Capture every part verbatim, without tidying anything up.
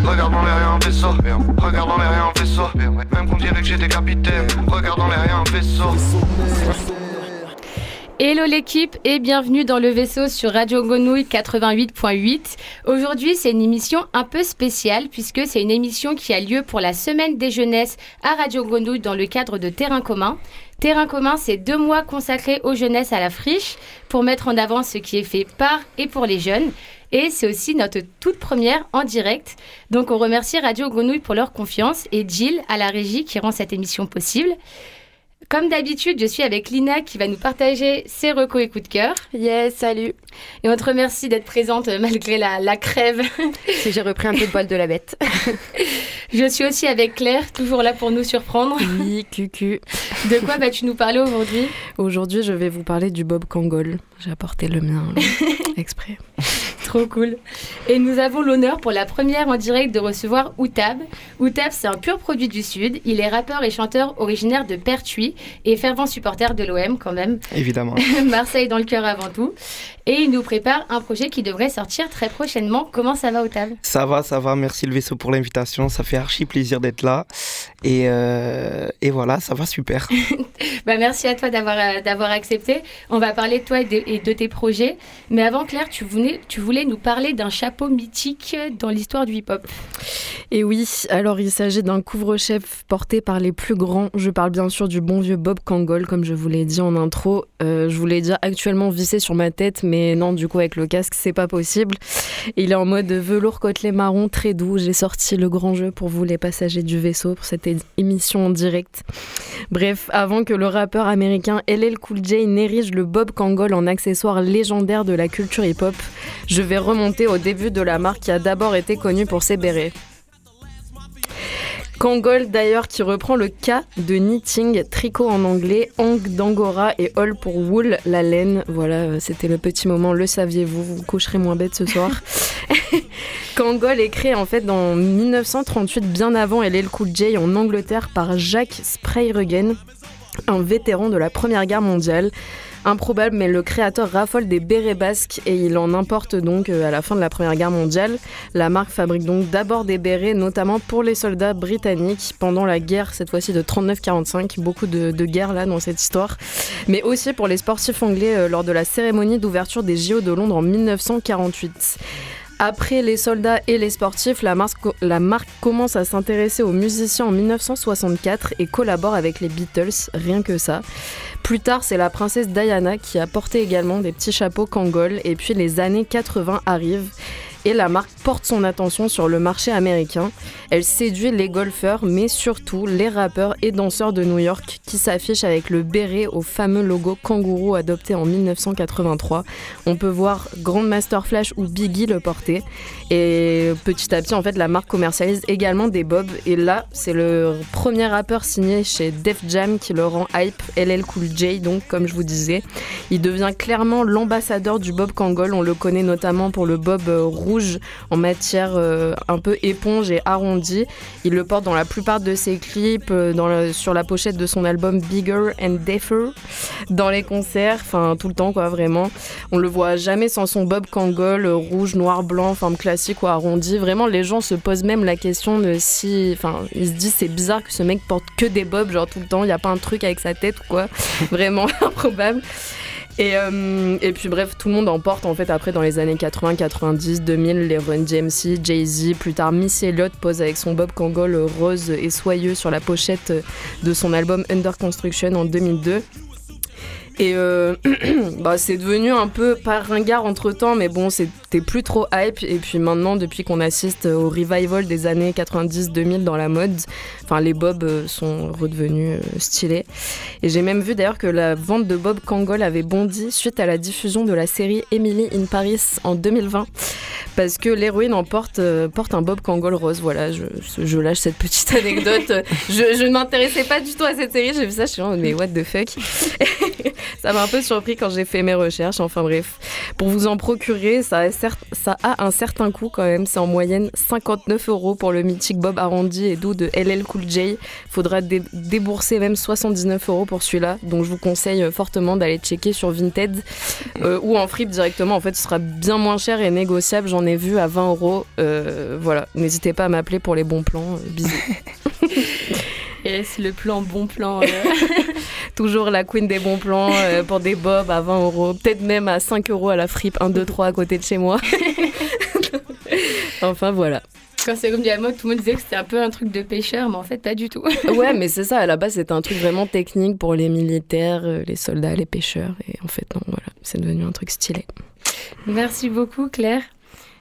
Regarde dans les raies un vaisseau. Regarde dans les raies un vaisseau. Même qu'on dirait que j'étais capitaine. Regarde dans les raies un vaisseau. Hello l'équipe et bienvenue dans le vaisseau sur Radio Grenouille quatre-vingt-huit virgule huit. Aujourd'hui c'est une émission un peu spéciale puisque c'est une émission qui a lieu pour la semaine des jeunesses à Radio Grenouille dans le cadre de Terrain commun. Terrain commun, c'est deux mois consacrés aux jeunesses à la friche pour mettre en avant ce qui est fait par et pour les jeunes. Et c'est aussi notre toute première en direct. Donc on remercie Radio Grenouille pour leur confiance et Jill à la régie qui rend cette émission possible. Comme d'habitude, je suis avec Lina qui va nous partager ses recos et coups de cœur. Yes, salut. Et on te remercie d'être présente malgré la, la crève. Si j'ai repris un peu de poil de la bête. Je suis aussi avec Claire, toujours là pour nous surprendre. Oui, cucu. De quoi vas-tu nous parler aujourd'hui ? Aujourd'hui, je vais vous parler du Bob Kangol. J'ai apporté le mien exprès. Trop cool. Et nous avons l'honneur pour la première en direct de recevoir Outab. Outab, c'est un pur produit du Sud. Il est rappeur et chanteur originaire de Pertuis et fervent supporter de l'O M quand même. Évidemment. Marseille dans le cœur avant tout. Et il nous prépare un projet qui devrait sortir très prochainement. Comment ça va Outab ? Ça va, ça va. Merci le vaisseau pour l'invitation. Ça fait archi plaisir d'être là. Et, euh, et voilà, ça va super. Bah, merci à toi d'avoir, d'avoir accepté. On va parler de toi et de, et de tes projets. Mais avant Claire, tu voulais, tu voulais nous parler d'un chapeau mythique dans l'histoire du hip-hop. Et oui, alors il s'agit d'un couvre-chef porté par les plus grands. Je parle bien sûr du bon vieux Bob Kangol, comme je vous l'ai dit en intro. Euh, je voulais dire actuellement vissé sur ma tête, mais non, du coup, avec le casque, c'est pas possible. Il est en mode velours côtelé marron, très doux. J'ai sorti le grand jeu pour vous, les passagers du vaisseau, pour cette é- émission en direct. Bref, avant que le rappeur américain L L Cool J n'érige le Bob Kangol en accessoire légendaire de la culture hip-hop, je Je vais remonter au début de la marque qui a d'abord été connue pour ses bérets. Kangol d'ailleurs qui reprend le K de knitting, tricot en anglais, hang d'angora et all pour wool, la laine. Voilà, c'était le petit moment, le saviez-vous, vous coucherez moins bête ce soir. Kangol est créé en fait en dix-neuf cent trente-huit, bien avant L L Cool J en Angleterre par Jacques Sprayregan, un vétéran de la Première Guerre mondiale. Improbable, mais le créateur raffole des bérets basques et il en importe donc à la fin de la Première Guerre mondiale. La marque fabrique donc d'abord des bérets, notamment pour les soldats britanniques pendant la guerre, cette fois-ci de trente-neuf quarante-cinq, beaucoup de, de guerre là dans cette histoire, mais aussi pour les sportifs anglais euh, lors de la cérémonie d'ouverture des J O de Londres en dix-neuf cent quarante-huit. Après les soldats et les sportifs, la marque, la marque commence à s'intéresser aux musiciens en dix-neuf cent soixante-quatre et collabore avec les Beatles, rien que ça. Plus tard, c'est la princesse Diana qui a porté également des petits chapeaux Kangol et puis les années quatre-vingts arrivent et la marque porte son attention sur le marché américain. Elle séduit les golfeurs mais surtout les rappeurs et danseurs de New York qui s'affichent avec le béret au fameux logo kangourou adopté en dix-neuf cent quatre-vingt-trois. On peut voir Grandmaster Flash ou Biggie le porter et petit à petit en fait la marque commercialise également des bobs et là c'est le premier rappeur signé chez Def Jam qui le rend hype, L L Cool J donc comme je vous disais. Il devient clairement l'ambassadeur du Bob Kangol, on le connaît notamment pour le bob rouge en matière euh, un peu éponge et arrondie. Il le porte dans la plupart de ses clips, euh, dans le, sur la pochette de son album Bigger and Deffer, dans les concerts, enfin tout le temps quoi vraiment. On le voit jamais sans son Bob Kangol, euh, rouge, noir, blanc, forme classique ou arrondi. Vraiment les gens se posent même la question de si, enfin ils se disent c'est bizarre que ce mec porte que des bobs genre tout le temps, il n'y a pas un truc avec sa tête ou quoi. Vraiment improbable. Et, euh, et puis bref, tout le monde en porte en fait après dans les années quatre-vingts, quatre-vingt-dix, deux mille, les Run D M C, Jay-Z, plus tard Missy Elliott pose avec son Bob Kangol rose et soyeux sur la pochette de son album Under Construction en deux mille deux. Et euh, bah c'est devenu un peu pas ringard entre temps, mais bon, c'était plus trop hype. Et puis maintenant, depuis qu'on assiste au revival des années quatre-vingt-dix deux mille dans la mode, enfin les bobs sont redevenus stylés. Et j'ai même vu d'ailleurs que la vente de Bob Kangol avait bondi suite à la diffusion de la série Emily in Paris en deux mille vingt, parce que l'héroïne en porte, porte un Bob Kangol rose. Voilà, je, je lâche cette petite anecdote. je, je ne m'intéressais pas du tout à cette série, j'ai vu ça, je suis en mode mais what the fuck. Ça m'a un peu surpris quand j'ai fait mes recherches, enfin bref. Pour vous en procurer, ça a, certes, ça a un certain coût quand même, c'est en moyenne cinquante-neuf euros pour le mythique Bob Arandi et Do de L L Cool J. Faudra dé- débourser même soixante-dix-neuf euros pour celui-là, donc je vous conseille fortement d'aller checker sur Vinted euh, ou en fripe directement, en fait ce sera bien moins cher et négociable, j'en ai vu à vingt euros, euh, voilà, n'hésitez pas à m'appeler pour les bons plans, euh, bisous. Yes, le plan bon plan. Euh. Toujours la queen des bons plans euh, pour des bobs à vingt euros, peut-être même à cinq euros à la fripe un, deux, trois à côté de chez moi. Enfin voilà. Quand c'est comme dit à moi, tout le monde disait que c'était un peu un truc de pêcheur, mais en fait pas du tout. Ouais, mais c'est ça, à la base c'était un truc vraiment technique pour les militaires, les soldats, les pêcheurs, et en fait non, voilà, c'est devenu un truc stylé. Merci beaucoup Claire.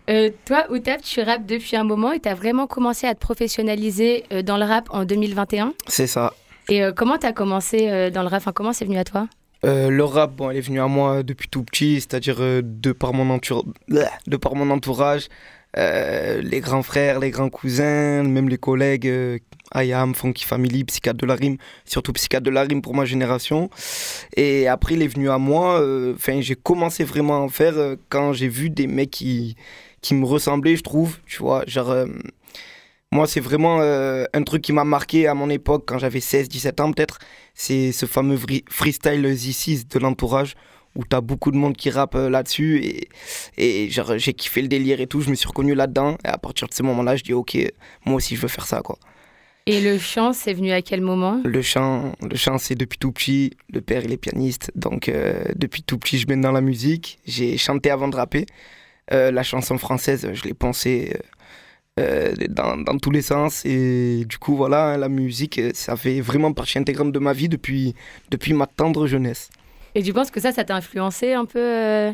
Euh, toi, Outap, tu rappes depuis un moment et t'as vraiment commencé à te professionnaliser euh, dans le rap en deux mille vingt et un. C'est ça. Et euh, comment t'as commencé euh, dans le rap, enfin, comment c'est venu à toi ? euh, Le rap, bon, elle est venue à moi depuis tout petit, c'est-à-dire euh, de, par mon entour... de par mon entourage, euh, les grands frères, les grands cousins, même les collègues, euh, Ayam, Funky Family, Psychiatre de la Rime, surtout Psychiatre de la Rime pour ma génération. Et après, il est venu à moi, enfin, euh, j'ai commencé vraiment à en faire euh, quand j'ai vu des mecs qui... qui me ressemblait, je trouve, tu vois, genre, euh, moi, c'est vraiment euh, un truc qui m'a marqué à mon époque, quand j'avais seize, dix-sept ans, peut-être, c'est ce fameux vri- Freestyle Ziz de l'entourage, où t'as beaucoup de monde qui rappe euh, là-dessus, et, et genre, j'ai kiffé le délire et tout, je me suis reconnu là-dedans, et à partir de ce moment-là, je dis, ok, moi aussi, je veux faire ça, quoi. Et le chant, c'est venu à quel moment ? Le chant, le chant, c'est depuis tout petit, le père, il est pianiste, donc euh, depuis tout petit, je baigne dans la musique, j'ai chanté avant de rapper. Euh, la chanson française, je l'ai pensée euh, dans, dans tous les sens. Et du coup, voilà, la musique, ça fait vraiment partie intégrante de ma vie depuis, depuis ma tendre jeunesse. Et tu penses que ça, ça t'a influencé un peu, euh,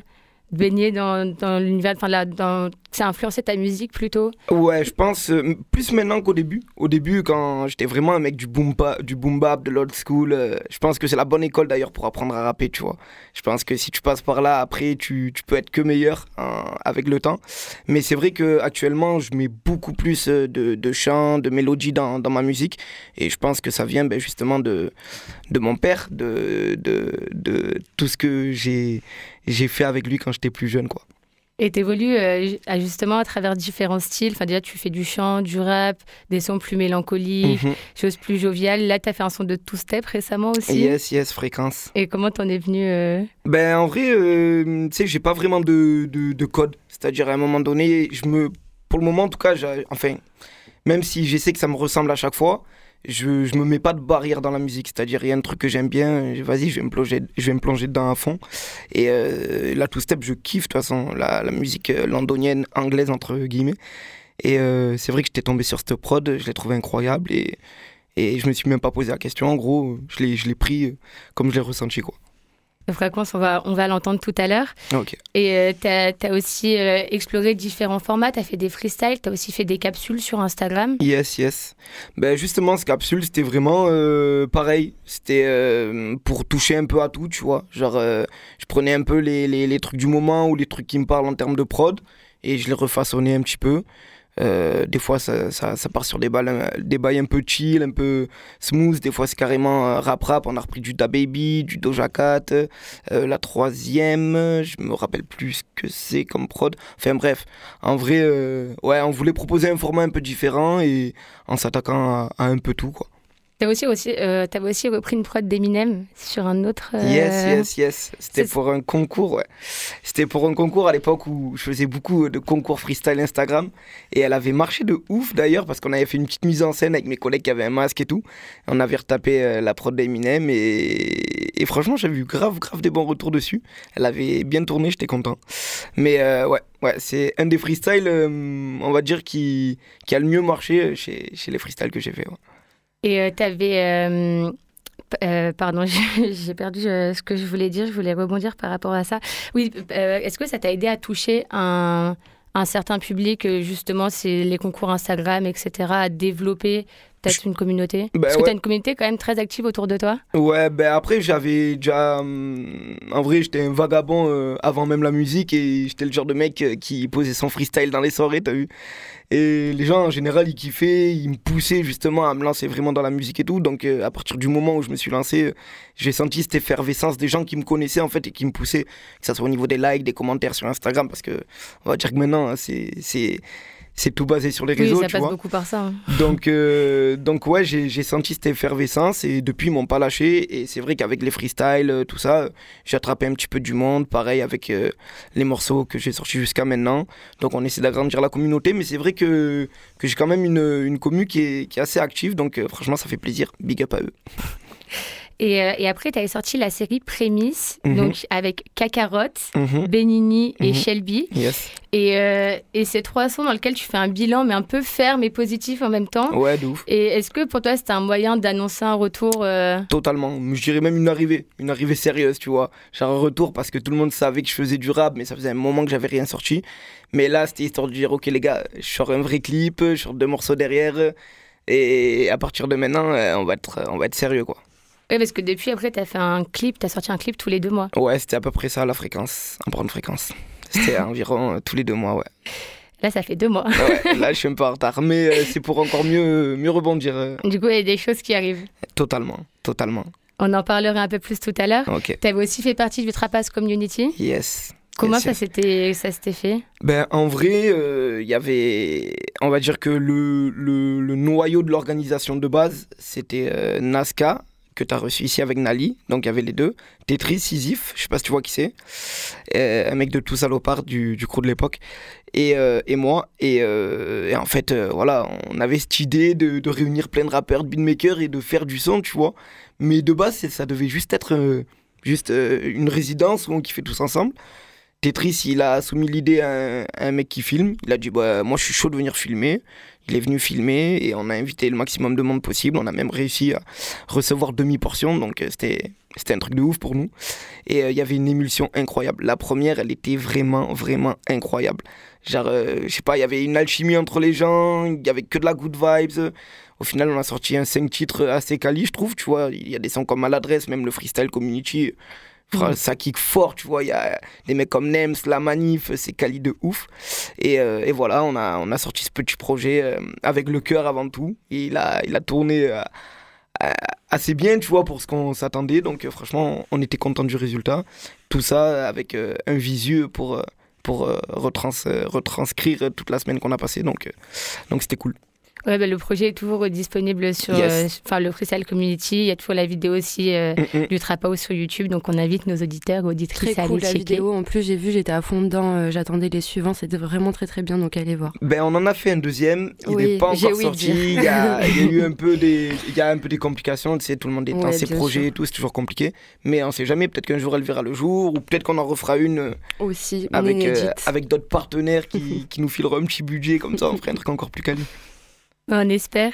baigner dans, dans l'univers, enfin, là, dans, ça a influencé ta musique plutôt ? Ouais, je pense, euh, plus maintenant qu'au début. Au début, quand j'étais vraiment un mec du boom bap, du boom bap de l'old school, euh, je pense que c'est la bonne école d'ailleurs pour apprendre à rapper, tu vois. Je pense que si tu passes par là, après, tu, tu peux être que meilleur hein, avec le temps. Mais c'est vrai qu'actuellement, je mets beaucoup plus de, de chants, de mélodies dans, dans ma musique. Et je pense que ça vient ben, justement de, de mon père, de, de, de tout ce que j'ai, j'ai fait avec lui quand j'étais plus jeune, quoi. Et t'évolues euh, justement à travers différents styles. Enfin, déjà, tu fais du chant, du rap, des sons plus mélancoliques, mm-hmm. choses plus joviales. Là, t'as fait un son de two-step récemment aussi. Yes, yes, fréquence. Et comment t'en es venu euh... Ben, en vrai, euh, tu sais, j'ai pas vraiment de, de, de code. C'est-à-dire, à un moment donné, je me... pour le moment, en tout cas, j'ai... enfin, même si j'essaie que ça me ressemble à chaque fois, je, je me mets pas de barrière dans la musique, c'est-à-dire il y a un truc que j'aime bien, vas-y, je vais me plonger, je vais me plonger dedans à fond. Et euh, la two-step, je kiffe de toute façon, la, la musique londonienne, anglaise entre guillemets. Et euh, c'est vrai que j'étais tombé sur cette prod, je l'ai trouvé incroyable et, et je me suis même pas posé la question. En gros, je l'ai, je l'ai pris comme je l'ai ressenti, quoi. Fréquence, on va, on va l'entendre tout à l'heure. Okay. Et euh, t'as, t'as aussi euh, exploré différents formats, t'as fait des freestyles, t'as aussi fait des capsules sur Instagram. Yes, yes. Ben justement, ce capsule, c'était vraiment euh, pareil. C'était euh, pour toucher un peu à tout, tu vois. Genre, euh, je prenais un peu les, les, les trucs du moment ou les trucs qui me parlent en termes de prod et je les refaçonnais un petit peu. Euh, des fois ça, ça, ça part sur des balles, des bails un peu chill, un peu smooth, des fois c'est carrément euh, rap rap. On a repris du Da Baby, du Doja Cat, euh, la troisième, je me rappelle plus ce que c'est comme prod, enfin bref, en vrai euh, ouais, on voulait proposer un format un peu différent et en s'attaquant à, à un peu tout, quoi. T'avais aussi, aussi, euh, t'avais aussi repris une prod d'Eminem sur un autre... Euh... Yes, yes, yes. C'était c'est... pour un concours, ouais. C'était pour un concours à l'époque où je faisais beaucoup de concours freestyle Instagram. Et elle avait marché de ouf d'ailleurs, parce qu'on avait fait une petite mise en scène avec mes collègues qui avaient un masque et tout. On avait retapé euh, la prod d'Eminem et... et franchement, j'avais eu grave, grave des bons retours dessus. Elle avait bien tourné, j'étais content. Mais euh, ouais, ouais, c'est un des freestyles, euh, on va dire, qui... qui a le mieux marché chez, chez les freestyles que j'ai fait, ouais. Et euh, t'avais... Euh, euh, pardon, j'ai, j'ai perdu euh, ce que je voulais dire. Je voulais rebondir par rapport à ça. Oui, euh, est-ce que ça t'a aidé à toucher un, un certain public, justement, c'est les concours Instagram, et cetera, à développer Peut-être je... une communauté bah, Parce ouais. que t'as une communauté quand même très active autour de toi. Ouais, ben bah après j'avais déjà... Hum, en vrai j'étais un vagabond euh, avant même la musique, et j'étais le genre de mec qui posait son freestyle dans les soirées, t'as vu. Et les gens en général ils kiffaient, ils me poussaient justement à me lancer vraiment dans la musique et tout. Donc euh, à partir du moment où je me suis lancé, euh, j'ai senti cette effervescence des gens qui me connaissaient en fait et qui me poussaient, que ça soit au niveau des likes, des commentaires sur Instagram, parce que on va dire que maintenant c'est... c'est... c'est tout basé sur les réseaux, oui, ça tu passe vois. Beaucoup par ça. Hein. Donc, euh, donc ouais, j'ai, j'ai senti cette effervescence et depuis, ils m'ont pas lâché. Et c'est vrai qu'avec les freestyles, tout ça, j'ai attrapé un petit peu du monde. Pareil avec euh, les morceaux que j'ai sortis jusqu'à maintenant. Donc, on essaie d'agrandir la communauté. Mais c'est vrai que, que j'ai quand même une, une commu qui est, qui est assez active. Donc, euh, franchement, ça fait plaisir. Big up à eux. Et, euh, et après, tu avais sorti la série Prémices, mm-hmm. donc avec Kakarotte, mm-hmm. Benigni mm-hmm. et Shelby. Yes. Et, euh, et ces trois sons dans lesquels tu fais un bilan, mais un peu ferme et positif en même temps. Ouais, de ouf. Et est-ce que pour toi, c'était un moyen d'annoncer un retour euh... Totalement. Je dirais même une arrivée, une arrivée sérieuse, tu vois. Genre un retour parce que tout le monde savait que je faisais du rap, mais ça faisait un moment que j'avais rien sorti. Mais là, c'était histoire de dire, ok les gars, je sors un vrai clip, je sors deux morceaux derrière. Et à partir de maintenant, on va être, on va être sérieux, quoi. Oui, parce que depuis, après, t'as fait un clip, t'as sorti un clip tous les deux mois. Ouais, c'était à peu près ça, la fréquence, en prendre fréquence. C'était environ euh, tous les deux mois, ouais. Là, ça fait deux mois. Ouais, là, je suis un peu en retard, mais euh, c'est pour encore mieux, mieux rebondir. Euh. Du coup, il y a des choses qui arrivent. Totalement, totalement. On en parlera un peu plus tout à l'heure. Okay. T'avais aussi fait partie du Trapaz Community. Yes. Comment yes, ça, yes. S'était, ça s'était fait ? Ben, en vrai, il euh, y avait, on va dire que le, le, le noyau de l'organisation de base, c'était euh, Nazca, que tu as reçu ici avec Nali, donc il y avait les deux, Tetris, Sisyphe, je sais pas si tu vois qui c'est, euh, un mec de tout salopard du, du crew de l'époque, et, euh, et moi, et, euh, et en fait, euh, voilà, on avait cette idée de, de réunir plein de rappeurs, de beatmakers, et de faire du son, tu vois, mais de base, ça devait juste être euh, juste euh, une résidence où on kiffait tous ensemble. Tetris, il a soumis l'idée à un, à un mec qui filme, il a dit bah, « moi je suis chaud de venir filmer ». Il est venu filmer et on a invité le maximum de monde possible. On a même réussi à recevoir demi-portion, donc c'était, c'était un truc de ouf pour nous. Et il euh, y avait une émulsion incroyable. La première, elle était vraiment, vraiment incroyable. Genre, euh, je sais pas, il y avait une alchimie entre les gens, il y avait que de la good vibes. Au final, on a sorti un cinq titres assez quali, je trouve, tu vois. Il y a des sons comme Maladresse, même le Freestyle Community, mmh. ça kick fort, tu vois. Il y a des mecs comme Nems, La Manif, c'est quali de ouf. Et, euh, et voilà, on a, on a sorti ce petit projet euh, avec le cœur avant tout. Et il a, il a tourné euh, assez bien, tu vois, pour ce qu'on s'attendait. Donc euh, franchement, on était content du résultat. Tout ça avec euh, un visu pour, pour euh, retrans, euh, retranscrire toute la semaine qu'on a passée. Donc, euh, donc c'était cool. Ouais, bah, le projet est toujours disponible sur yes. euh, le Freestyle Community. Il y a toujours la vidéo aussi euh, mm-hmm. du Trapaz sur YouTube. Donc, on invite nos auditeurs et auditrices très à cool, aller checker. Très cool la vidéo. En plus, j'ai vu, j'étais à fond dedans. Euh, j'attendais les suivants. C'était vraiment très, très bien. Donc, allez voir. Ben, on en a fait un deuxième. Il n'est oui, pas encore sorti. Il y a, il y a eu un peu des, il y a un peu des complications. Tu sais, tout le monde est ouais, dans ses projets sûr. Et tout. C'est toujours compliqué. Mais on ne sait jamais. Peut-être qu'un jour, elle verra le jour. Ou peut-être qu'on en refera une aussi avec, euh, avec d'autres partenaires qui, qui nous fileront un petit budget. Comme ça, on ferait un truc encore plus quali. On espère.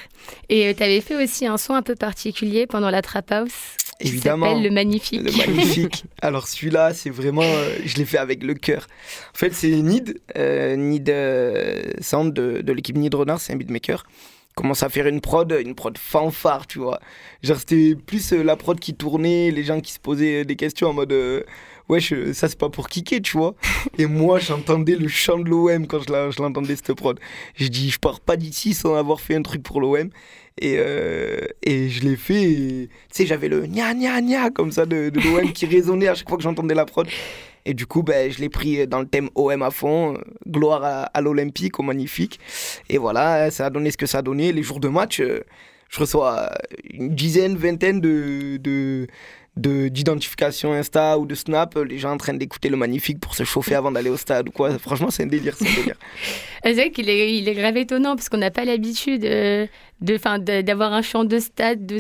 Et euh, tu avais fait aussi un son un peu particulier pendant la Trap House. Évidemment. Qui s'appelle Le Magnifique. Le Magnifique. Alors celui-là, c'est vraiment... Euh, je l'ai fait avec le cœur. En fait, c'est Nid. Euh, Nid euh, Sound de, de l'équipe Nid Renard, c'est un beatmaker. Commence à faire une prod, une prod fanfare, tu vois. Genre, c'était plus euh, la prod qui tournait, les gens qui se posaient des questions en mode... Euh, wesh, ça c'est pas pour kicker, tu vois. Et moi, j'entendais le chant de l'O M quand je, la, je l'entendais, cette prod. Je dis, je pars pas d'ici sans avoir fait un truc pour l'O M. Et, euh, et je l'ai fait. Tu sais, j'avais le gna gna gna comme ça de, de l'O M qui résonnait à chaque fois que j'entendais la prod. Et du coup, ben, je l'ai pris dans le thème O M à fond, gloire à, à l'Olympique, au Magnifique. Et voilà, ça a donné ce que ça a donné. Les jours de match, je reçois une dizaine, vingtaine de... de De, d'identification Insta ou de Snap, les gens en train d'écouter Le Magnifique pour se chauffer avant d'aller au stade ou quoi. Franchement, c'est un délire, c'est un délire. C'est vrai qu'il est, il est grave étonnant parce qu'on n'a pas l'habitude euh, de, fin, de, d'avoir un chant de stade de,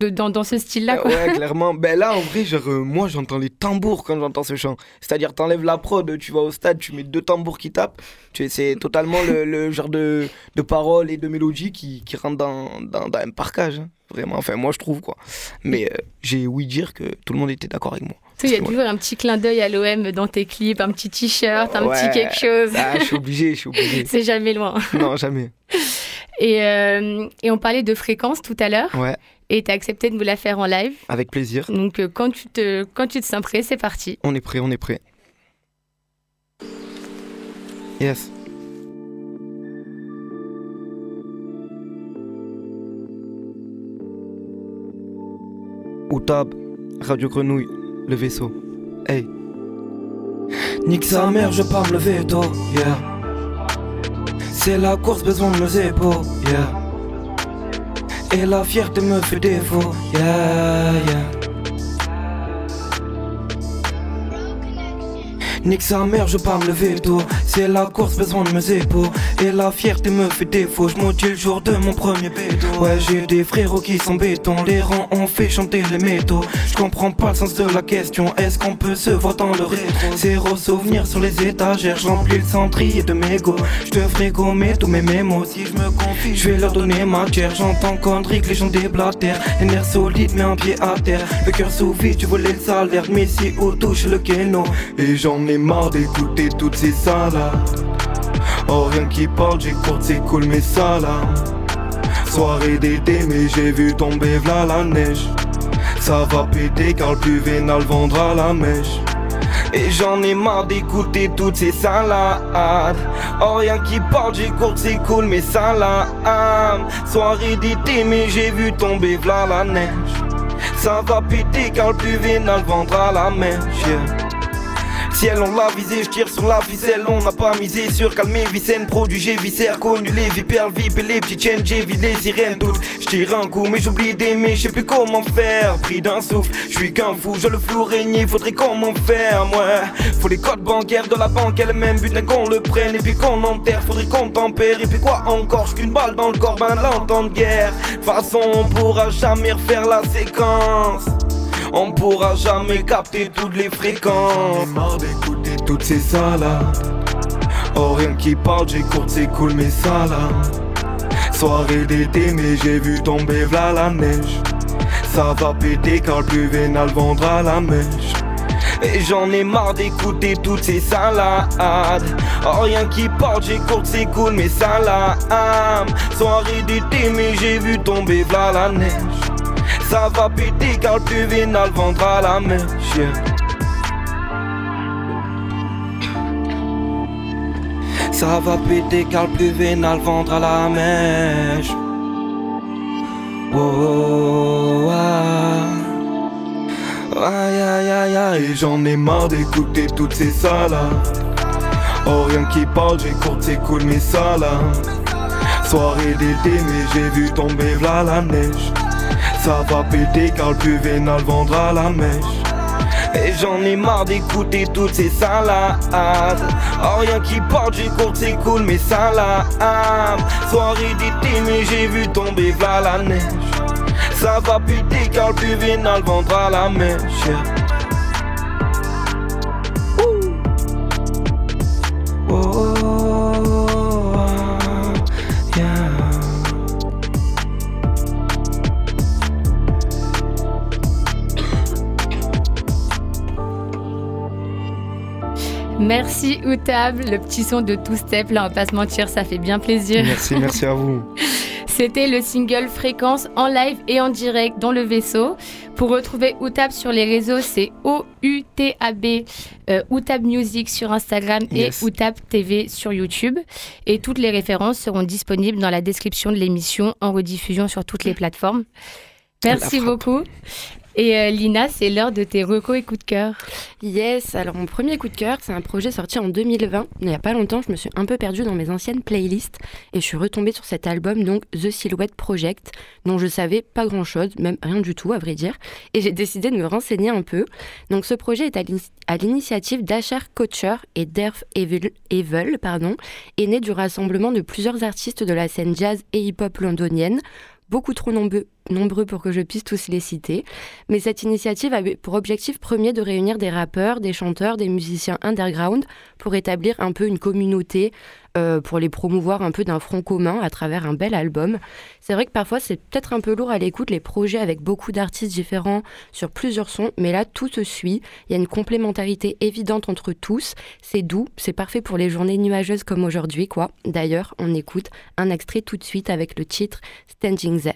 de, dans, dans ce style-là. Quoi. Ouais, clairement. Ben là, en vrai, genre, euh, moi, j'entends les tambours quand j'entends ce chant. C'est-à-dire, t'enlèves la prod, tu vas au stade, tu mets deux tambours qui tapent. Tu, c'est totalement le, le genre de, de paroles et de mélodies qui, qui rentrent dans, dans, dans un parkage. Hein. Vraiment, enfin moi je trouve quoi. Mais euh, j'ai ouï dire que tout le monde était d'accord avec moi. Tu sais, il y a toujours un petit clin d'œil à l'O M dans tes clips, un petit t-shirt, un ouais, petit quelque chose. Ah, je suis obligé, je suis obligé. C'est jamais loin. Non, jamais. Et, euh, et on parlait de fréquence tout à l'heure. Ouais. Et t'as accepté de nous la faire en live. Avec plaisir. Donc euh, quand tu te, quand tu te sens prêt, c'est parti. On est prêt, on est prêt. Yes. Outab, Radio Grenouille, le vaisseau. Hey. Nique sa mère, je pars me lever tôt, yeah. C'est la course, besoin de mes épaules, yeah. Et la fierté me fait défaut, yeah, yeah. Nique sa mère, je pars me lever tôt. C'est la course, besoin de mes épaules. Et la fierté me fait défaut. J'maudis le jour de mon premier bédo. Ouais, j'ai des frérots qui sont béton. Les rangs ont fait chanter les métaux. J'comprends pas le sens de la question. Est-ce qu'on peut se voir dans le rétro? Zéro souvenir sur les étagères. J'remplis le centrier de mes go. J'te ferai gommer tous mes mémos. Si j'me confie, j'vais leur donner matière. J'entends conneries que les gens déblatèrent. Un air solide mais un pied à terre. Le cœur sous vide, tu volais le salaire. Mais si haut touche le kéno. Et j'en ai marre d'écouter toutes ces salades. Oh, rien qui parle, j'écoute, c'est cool, mais ça là. Soirée d'été, mais j'ai vu tomber v'là la neige. Ça va péter car le plus vénal vendra la mèche. Et j'en ai marre d'écouter toutes ces salades. Oh, rien qui parle, j'écoute, c'est cool, mais ça là. Soirée d'été, mais j'ai vu tomber v'là la neige. Ça va péter car le plus vénal vendra la mèche. Yeah. Ciel on l'a visé, je tire sur la ficelle, on n'a pas misé sur calmer Vicenne, produit j'ai viscère, connu les vipères, vip et les petits chaînes, j'ai vidé les sirènes toutes. Je tire un coup mais j'oublie d'aimer, je sais plus comment faire, pris d'un souffle, je suis qu'un fou, je le flou régner, faudrait qu'on m'enferme, ouais. Faut les codes bancaires de la banque, elle-même but d'un qu'on le prenne et puis qu'on enterre, faudrait qu'on tempère, et puis quoi encore, j'suis qu'une balle dans le corps, ben l'entente de guerre. De toute façon on pourra jamais refaire la séquence. On pourra jamais capter toutes les fréquences. J'en ai marre d'écouter toutes ces salades. Oh, rien qui parle, j'écoute, c'est cool, mais ça là. Soirée d'été, mais j'ai vu tomber v'là la neige. Ça va péter car le plus vénal vendra la mèche. Et j'en ai marre d'écouter toutes ces salades. Oh, rien qui parle, j'écoute, c'est cool, mais ça là. Soirée d'été, mais j'ai vu tomber v'là la neige. Ça va péter car le plus vénal vendra la mèche. Ça va péter car le plus vénal vendra la mèche. Oh, oh, ah. Aïe aïe aïe aïe. Et j'en ai marre d'écouter toutes ces salades. Oh, rien qui parle, j'écoute, c'est cool, mais ça là. Soirée d'été, mais j'ai vu tomber v'là la neige. Ça va péter car le plus vénal vendra la mèche. Et j'en ai marre d'écouter toutes ces salades. Oh, rien qui porte, j'écoute, c'est cool, mais ça là. Soirée d'été, mais j'ai vu tomber v'là la neige. Ça va péter car le plus vénal vendra la mèche. Merci Outab, le petit son de two-step, là on va pas se mentir, ça fait bien plaisir. Merci, merci à vous. C'était le single Fréquence en live et en direct dans le vaisseau. Pour retrouver Outab sur les réseaux, c'est O U T A B, euh, Outab Music sur Instagram et yes. Outab T V sur YouTube. Et toutes les références seront disponibles dans la description de l'émission en rediffusion sur toutes les plateformes. Merci beaucoup. Et euh, Lina, c'est l'heure de tes recos et coups de cœur. Yes, alors mon premier coup de cœur, c'est un projet sorti en deux mille vingt. Il n'y a pas longtemps, je me suis un peu perdue dans mes anciennes playlists et je suis retombée sur cet album, donc The Silhouette Project, dont je savais pas grand-chose, même rien du tout à vrai dire. Et j'ai décidé de me renseigner un peu. Donc ce projet est à, l'in- à l'initiative d'Asher Kutcher et Derf Evil, Evil pardon, est né du rassemblement de plusieurs artistes de la scène jazz et hip-hop londonienne. Beaucoup trop nombreux, nombreux pour que je puisse tous les citer. Mais cette initiative avait pour objectif premier de réunir des rappeurs, des chanteurs, des musiciens underground pour établir un peu une communauté euh, pour les promouvoir un peu d'un front commun à travers un bel album. C'est vrai que parfois c'est peut-être un peu lourd à l'écoute, les projets avec beaucoup d'artistes différents sur plusieurs sons, mais là tout se suit, il y a une complémentarité évidente entre tous, c'est doux, c'est parfait pour les journées nuageuses comme aujourd'hui quoi. D'ailleurs, on écoute un extrait tout de suite avec le titre Standing there.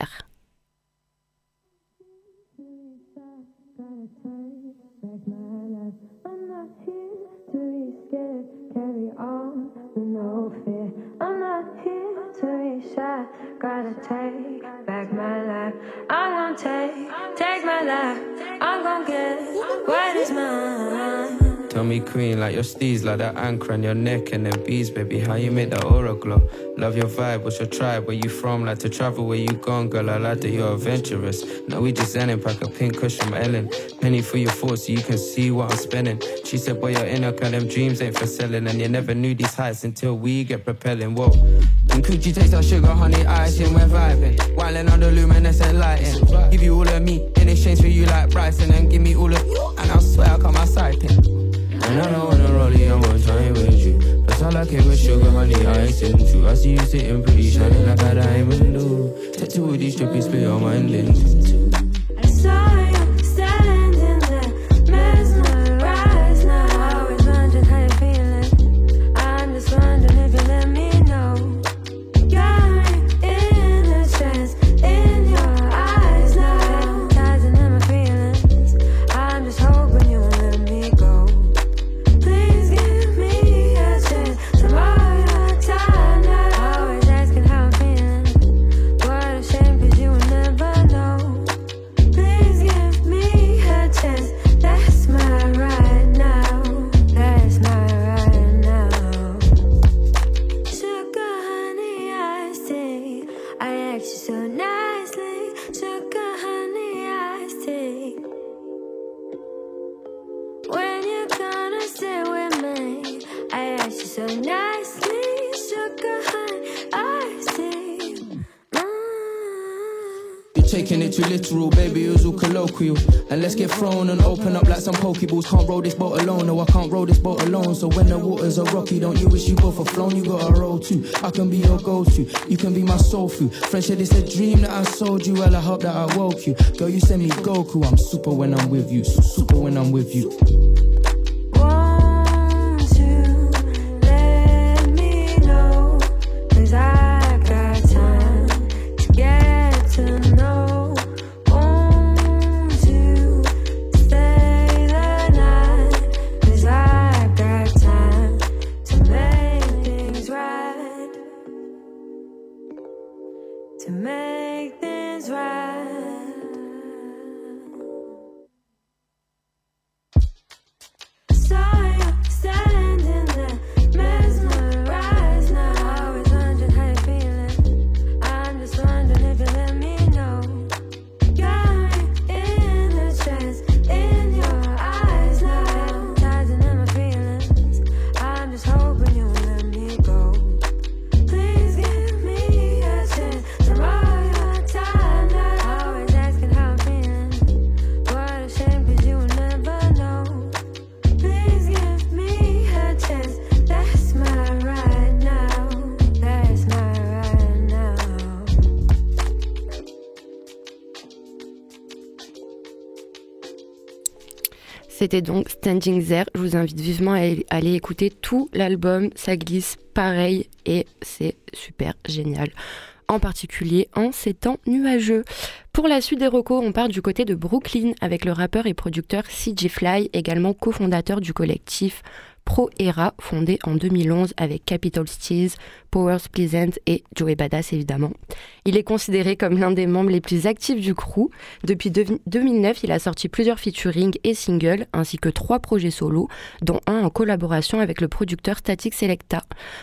No fear, I'm not here to be shy. Gotta take back my life. I don't take, take my life. I'm gon' get what is mine. Tell me queen, like your steez, like that anchor and your neck and the bees, baby, how you make that aura glow. Love your vibe, what's your tribe, where you from, like to travel, where you gone, girl, I like that you're adventurous. Now we just ending, pack a pink cushion, my Ellen. Penny for your thoughts so you can see what I'm spending. She said, boy, your inner kind of dreams ain't for selling, and you never knew these heights until we get propelling, whoa. And could you taste that sugar, honey, ice, and we're vibing, wildin' on the luminescent lighting. Give you all of me, in exchange for you like Bryson, and give me all of you, and I swear I'll come outside, pin. And I don't wanna roll it, I wanna try with you. That's all I care with sugar, honey, ice and two. I see you sitting pretty, shining like a diamond, do. Tattoo with these stripping, split your mind in. I saw you standing there, mesmerized. Now I always wondered how you're feeling. I'm just wondering if you let me know. You're innocence in your eyes now. Dancing in my feelings. I'm just hoping you won't let me go. Taking it too literal, baby, it was all colloquial. And let's get thrown and open up like some pokeballs. Can't roll this boat alone, no, I can't roll this boat alone. So when the waters are rocky, don't you wish you both were flown? You gotta roll too, I can be your go-to. You can be my soul food. Friendship is a dream that I sold you. Well, I hope that I woke you. Girl, you send me Goku, I'm super when I'm with you. Super when I'm with you. Won't you let me know? Cause I got time to get to know. C'était donc Standing There. Je vous invite vivement à aller écouter tout l'album. Ça glisse pareil et c'est super génial. En particulier en ces temps nuageux. Pour la suite des recos, on part du côté de Brooklyn avec le rappeur et producteur C G Fly, également cofondateur du collectif Pro Era, fondé en deux mille onze avec Capital Steez, Powers Pleasant et Joey Badass évidemment. Il est considéré comme l'un des membres les plus actifs du crew. Depuis deux mille neuf, il a sorti plusieurs featuring et singles, ainsi que trois projets solo, dont un en collaboration avec le producteur Static Selecta.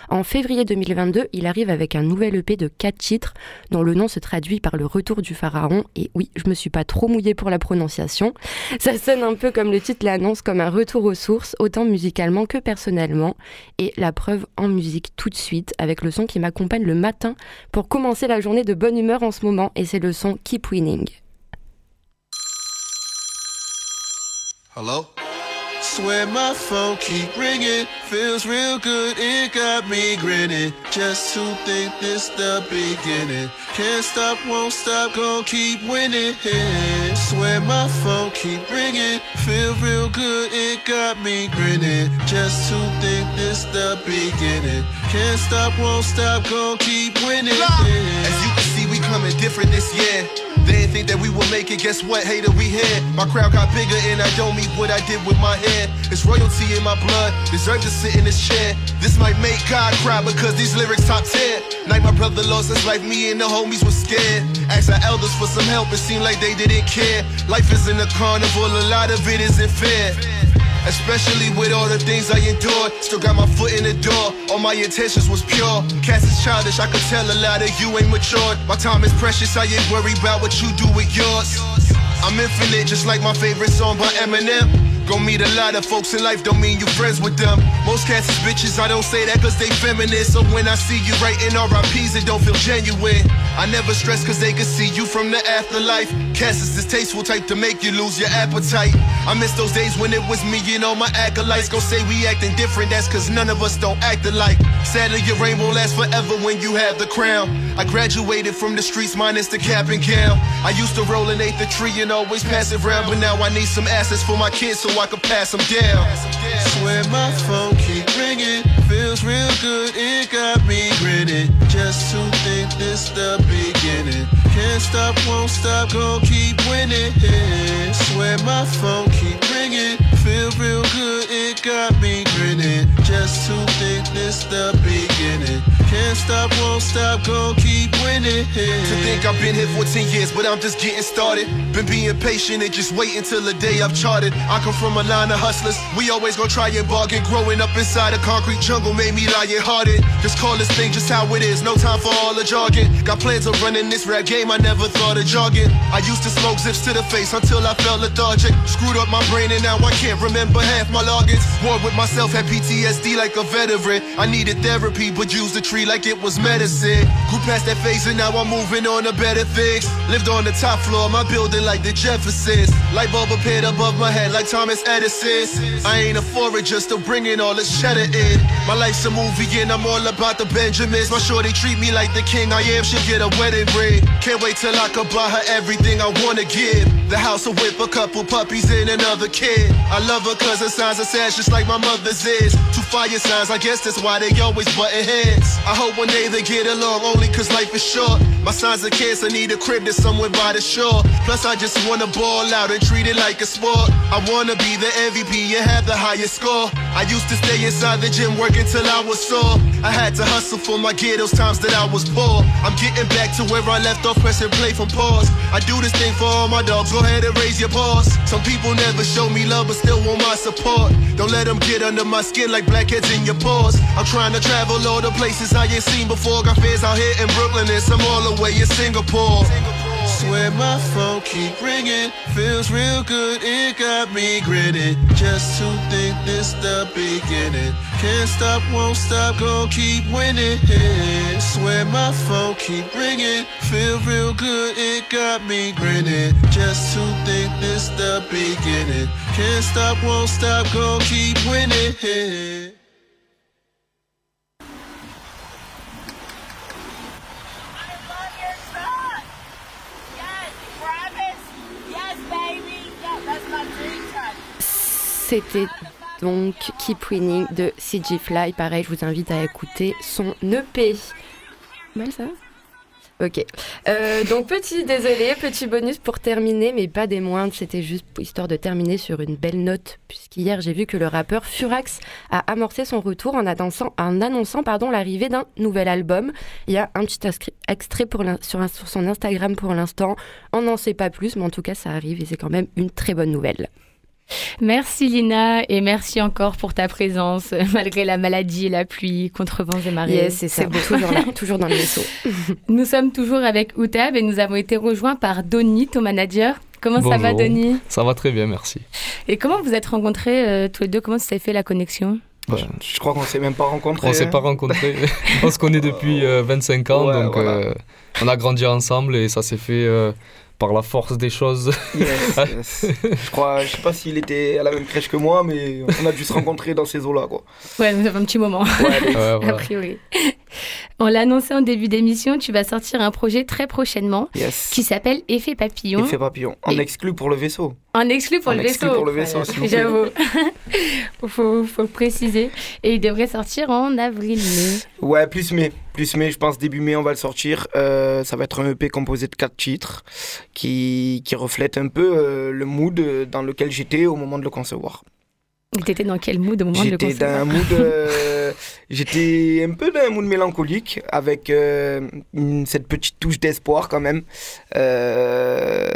En février deux mille vingt-deux, il arrive avec un nouvel E P de quatre titres, dont le nom se traduit par le retour du pharaon. Et oui, je me suis pas trop mouillée pour la prononciation. Ça sonne un peu comme le titre l'annonce, comme un retour aux sources, autant musicalement que que personnellement, et la preuve en musique tout de suite avec le son qui m'accompagne le matin pour commencer la journée de bonne humeur en ce moment, et c'est le son Keep Winning. Hello? Swear my phone keep ringing, feels real good, it got me grinning. Just to think this the beginning, can't stop, won't stop, gon' keep winning. Swear my phone keep ringing, feel real good, it got me grinning. Just to think this the beginning, can't stop, won't stop, gon' keep winning. As you can see, we coming different this year. They didn't think that we would make it, guess what, hater, we here. My crowd got bigger and I don't mean what I did with my head. It's royalty in my blood, deserve to sit in this chair. This might make God cry because these lyrics top tier. Like my brother lost his life, me and the homies was scared. Asked our elders for some help, it seemed like they didn't care. Life isn't a carnival, a lot of it isn't fair. Especially with all the things I endured, still got my foot in the door, all my intentions was pure. Cats is childish, I could tell a lot of you ain't matured. My time is precious, I ain't worried about what you do with yours. I'm infinite, just like my favorite song by Eminem. Gon' meet a lot of folks in life, don't mean you friends with them. Most cats is bitches, I don't say that cause they feminine. So when I see you writing R I Ps, it don't feel genuine. I never stress cause they can see you from the afterlife. Cats is distasteful type to make you lose your appetite. I miss those days when it was me and all my acolytes. Gon' say we acting different, that's cause none of us don't act alike. Sadly your reign won't last forever when you have the crown. I graduated from the streets minus the cap and gown. I used to roll an eighth to tree and always pass it round. But now I need some assets for my kids so I can pass them down. Swear my phone keep ringing, feels real good, it got me grinning. Just to think this the beginning, can't stop, won't stop, gon' keep winning. Swear my phone keep ringing, feel real good, it got me grinning. Just to think this the beginning, can't stop, won't stop, gon' keep winning. To think I've been here for ten years, but I'm just getting started. Been being patient and just waiting till the day I've charted. I come from a line of hustlers, we always gon' try and bargain. Growing up inside a concrete jungle made me lion-hearted. Just call this thing just how it is, no time for all the jargon. Got plans of running this rap game, I never thought of jogging. I used to smoke zips to the face until I felt lethargic. Screwed up my brain and now I can't remember half my logins. War with myself, had P T S D like a veteran. I needed therapy but used the tree like it was medicine. Grew past that phase and now I'm moving on to better things. Lived on the top floor of my building like the Jeffersons. Light bulb appeared above my head like Thomas Edison's. I ain't a forager, still bringing all this cheddar in. My life's a movie and I'm all about the Benjamins. My shorty treat me like the king I am, should get a wedding ring. Can't wait till I could buy her everything I wanna give. The house, a whip, a couple puppies and another kid. I love her cause her signs are sad just like my mother's is. Two fire signs, I guess that's why they always buttin' heads. I hope one day they get along only cause life is short. My signs are kids, I need a crib that's somewhere by the shore. Plus I just wanna ball out and treat it like a sport. I wanna be the M V P and have the highest score. I used to stay inside the gym working till I was sore. I had to hustle for my gear those times that I was poor. I'm getting back to where I left off, pressing play from pause. I do this thing for all my dogs, go ahead and raise your paws. Some people never show me love but still want my support. Don't let them get under my skin like blackheads in your paws. I'm trying to travel all the places I ain't seen before. Got fans out here in Brooklyn and some all the way in Singapore. Swear my phone keep ringing, feels real good, it got me grinning. Just to think this the beginning, can't stop, won't stop, gon' keep winning. Swear my phone keep ringing, feel real good, it got me grinning. Just to think this the beginning, can't stop, won't stop, gon' keep winning. C'était donc Keep Winning de C G Fly. Pareil, je vous invite à écouter son E P. Mal ça va ? Ok. Euh, donc petit, désolé, petit bonus pour terminer, mais pas des moindres. C'était juste histoire de terminer sur une belle note, puisqu'hier j'ai vu que le rappeur Furax a amorcé son retour en annonçant, en annonçant pardon, l'arrivée d'un nouvel album. Il y a un petit inscrit, extrait pour sur, un, sur son Instagram pour l'instant. On n'en sait pas plus, mais en tout cas ça arrive et c'est quand même une très bonne nouvelle. Merci Lina et merci encore pour ta présence malgré la maladie et la pluie, contre vents et marées. Yes, c'est ça, c'est bon. Toujours là, toujours dans le vaisseau. Nous sommes toujours avec Outab et nous avons été rejoints par Donny, ton manager. Comment Bonjour. Ça va Donny ? Ça va très bien, merci. Et comment vous êtes rencontrés euh, tous les deux ? Comment s'est fait la connexion ? Ouais. Je crois qu'on ne s'est même pas rencontrés. On ne s'est pas rencontrés. On se connaît depuis euh, vingt-cinq ans, ouais, donc voilà. euh, on a grandi ensemble et ça s'est fait... Euh, par la force des choses. Yes, yes. Je crois, je sais pas s'il était à la même crèche que moi, mais on a dû se rencontrer dans ces eaux-là, quoi. Ouais, nous avons un petit moment. Ouais, ouais, voilà. A priori. On l'a annoncé en début d'émission, tu vas sortir un projet très prochainement, yes, qui s'appelle Effet Papillon. Effet Papillon, en Et... exclu pour le vaisseau. En exclu pour en le vaisseau. En exclu pour le vaisseau, voilà, s'il vous plaît. J'avoue. faut, faut préciser. Et il devrait sortir en avril-mai. Ouais, plus mai. Plus mai, je pense début mai, on va le sortir. Euh, ça va être un E P composé de quatre titres qui, qui reflètent un peu euh, le mood dans lequel j'étais au moment de le concevoir. T'étais dans quel mood au moment j'étais de le concevoir? J'étais dans un mood... Euh, j'étais un peu dans un mood mélancolique, avec euh, une, cette petite touche d'espoir quand même. Euh,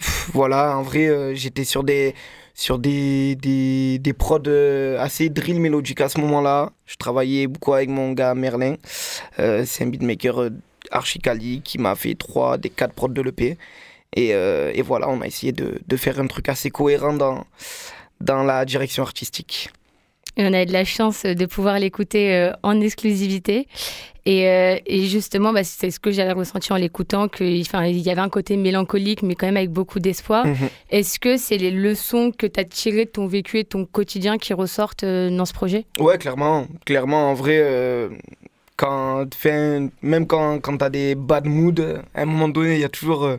pff, voilà, en vrai, euh, j'étais sur des... sur des, des, des prods assez drill mélodiques à ce moment-là. Je travaillais beaucoup avec mon gars Merlin. Euh, c'est un beatmaker archi-quali qui m'a fait trois des quatre prods de l'E P. Et, euh, et voilà, on a essayé de, de faire un truc assez cohérent dans, dans la direction artistique. Et on a eu de la chance de pouvoir l'écouter en exclusivité. Et, euh, et justement, bah, c'est ce que j'avais ressenti en l'écoutant, qu'il y avait un côté mélancolique, mais quand même avec beaucoup d'espoir. Mmh. Est-ce que c'est les leçons que tu as tirées de ton vécu et de ton quotidien qui ressortent euh, dans ce projet? Ouais, clairement. Clairement, en vrai, euh, quand, même quand, quand tu as des bad moods, à un moment donné, il y a toujours euh,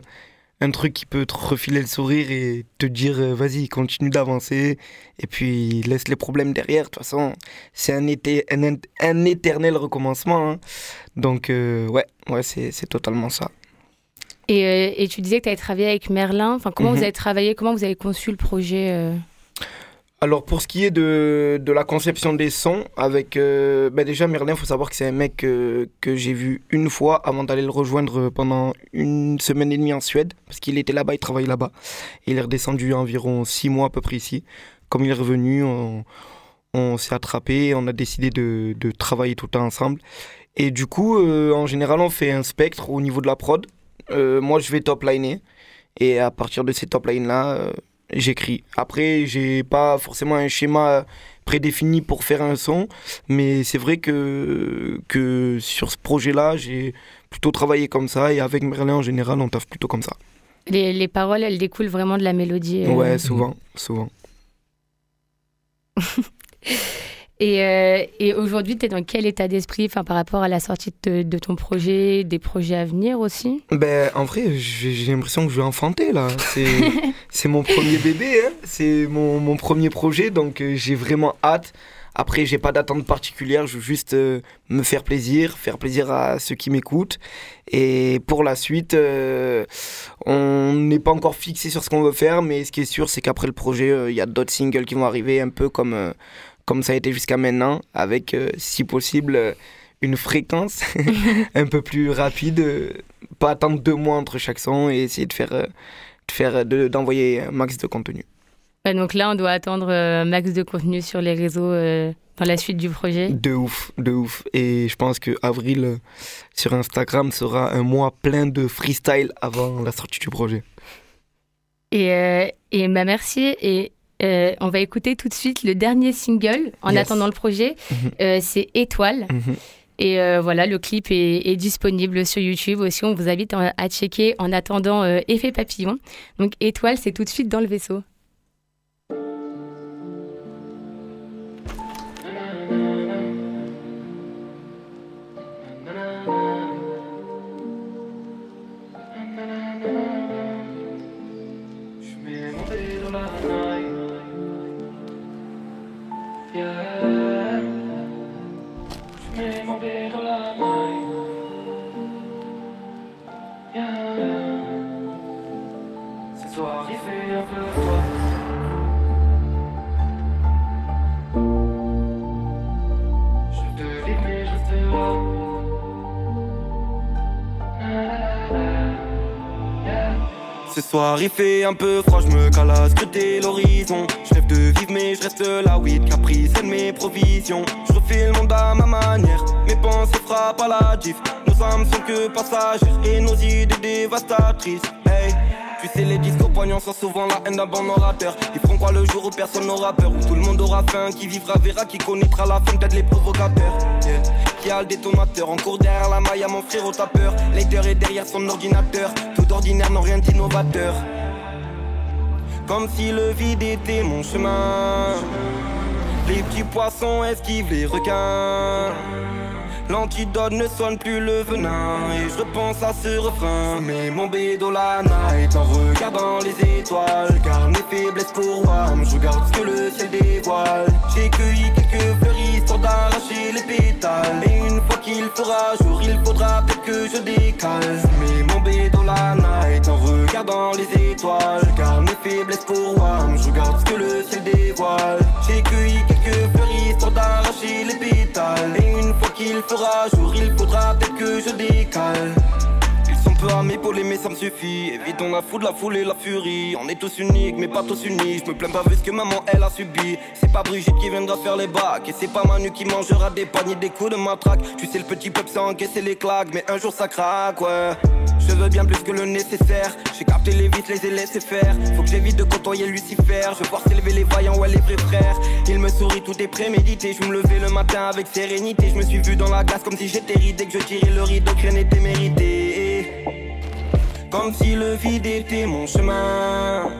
un truc qui peut te refiler le sourire et te dire euh, « vas-y, continue d'avancer » et puis laisse les problèmes derrière. De toute façon, c'est un, été, un, un éternel recommencement, hein. Donc euh, ouais, ouais c'est, c'est totalement ça. Et, euh, et tu disais que tu avais travaillé avec Merlin. Enfin, comment mm-hmm. vous avez travaillé, comment vous avez conçu le projet euh... Alors pour ce qui est de, de la conception des sons, avec euh, ben déjà Merlin, il faut savoir que c'est un mec euh, que j'ai vu une fois avant d'aller le rejoindre pendant une semaine et demie en Suède, parce qu'il était là-bas, il travaillait là-bas. Il est redescendu environ six mois à peu près ici. Comme il est revenu, on, on s'est attrapé, on a décidé de, de travailler tout le temps ensemble. Et du coup, euh, en général, on fait un spectre au niveau de la prod. Euh, moi, je vais top-liner, et à partir de ces top-lines-là... Euh, j'écris. Après, j'ai pas forcément un schéma prédéfini pour faire un son, mais c'est vrai que, que sur ce projet-là, j'ai plutôt travaillé comme ça, et avec Merlin, en général, on taffe plutôt comme ça. Les, les paroles, elles découlent vraiment de la mélodie. Euh... Ouais, souvent, souvent. Et, euh, et aujourd'hui, tu es dans quel état d'esprit, enfin, par rapport à la sortie de, de ton projet, des projets à venir aussi? Ben, en vrai, j'ai, j'ai l'impression que je vais enfanter, là. C'est, c'est mon premier bébé, hein. C'est mon, mon premier projet, donc euh, j'ai vraiment hâte. Après, j'ai pas d'attente particulière, je veux juste euh, me faire plaisir, faire plaisir à ceux qui m'écoutent. Et pour la suite, euh, on n'est pas encore fixé sur ce qu'on veut faire, mais ce qui est sûr, c'est qu'après le projet, il euh, y a d'autres singles qui vont arriver, un peu comme... Euh, comme ça a été jusqu'à maintenant, avec, euh, si possible, euh, une fréquence un peu plus rapide. Euh, pas attendre deux mois entre chaque son et essayer de faire, euh, de faire, de, d'envoyer un max de contenu. Ouais, donc là, on doit attendre euh, un max de contenu sur les réseaux euh, dans la suite du projet. De ouf, de ouf. Et je pense qu'avril, euh, sur Instagram, sera un mois plein de freestyle avant la sortie du projet. Et, euh, et bah, merci. Et... Euh, on va écouter tout de suite le dernier single en yes. attendant le projet. Mmh. Euh, c'est Étoile. Mmh. Et euh, voilà, le clip est, est disponible sur YouTube aussi. On vous invite à, à checker en attendant euh, Effet Papillon. Donc Étoile, c'est tout de suite dans le vaisseau. Ce soir il fait un peu froid, je me cale à scruter l'horizon. Je rêve de vivre mais je reste là, oui, de caprice et de mes provisions. Je refais le monde à ma manière, mes pensées frappent à la diff. Nos âmes sont que passagères et nos idées dévastatrices. Hey, tu sais les discours poignants sont souvent la haine d'un bon orateur. Ils feront quoi le jour où personne n'aura peur, où tout le monde aura faim, qui vivra verra, qui connaîtra la fin, peut-être les provocateurs. Yeah. y'a le détonateur. En cours derrière la maille à mon frère au tapeur. Later est derrière son ordinateur. Tout d'ordinaire n'ont rien d'innovateur. Comme si le vide était mon chemin. Les petits poissons esquivent les requins. L'antidote ne sonne plus le venin. Et je repense à ce refrain. Mais mon bédo la night en regardant les étoiles. Car mes faiblesses pour WAM, je regarde ce que le ciel dévoile. J'ai cueilli quelques fleurs histoire d'arracher les pétales. Et une fois qu'il fera jour, il faudra peut-être que je décale. Mais mon bédo la night en regardant les étoiles. Car mes faiblesses pour WAM, je regarde ce que le ciel dévoile. J'ai cueilli quelques fleurs histoire d'arracher les pétales. Et une fois qu'il fera jour, il faudra peut-être que je décale. Ils sont peu armés pour les mais ça me suffit. Évitons la foudre, la foule et la furie. On est tous uniques mais pas tous unis. Je me plains pas vu ce que maman elle a subi. C'est pas Brigitte qui viendra faire les bacs. Et c'est pas Manu qui mangera des paniers, des coups de matraque. Tu sais le petit peuple sait encaisser les claques. Mais un jour ça craque, ouais. Je veux bien plus que le nécessaire. J'ai capté les vices, les ai laissés faire. Faut que j'évite de côtoyer Lucifer. Je veux voir s'élever les vaillants, ouais les vrais frères. Il me sourit, tout est prémédité. Je me levais le matin avec sérénité. Je me suis vu dans la glace comme si j'étais ridé. Que je tirais le rideau, que rien n'était mérité. Comme si le vide était mon chemin.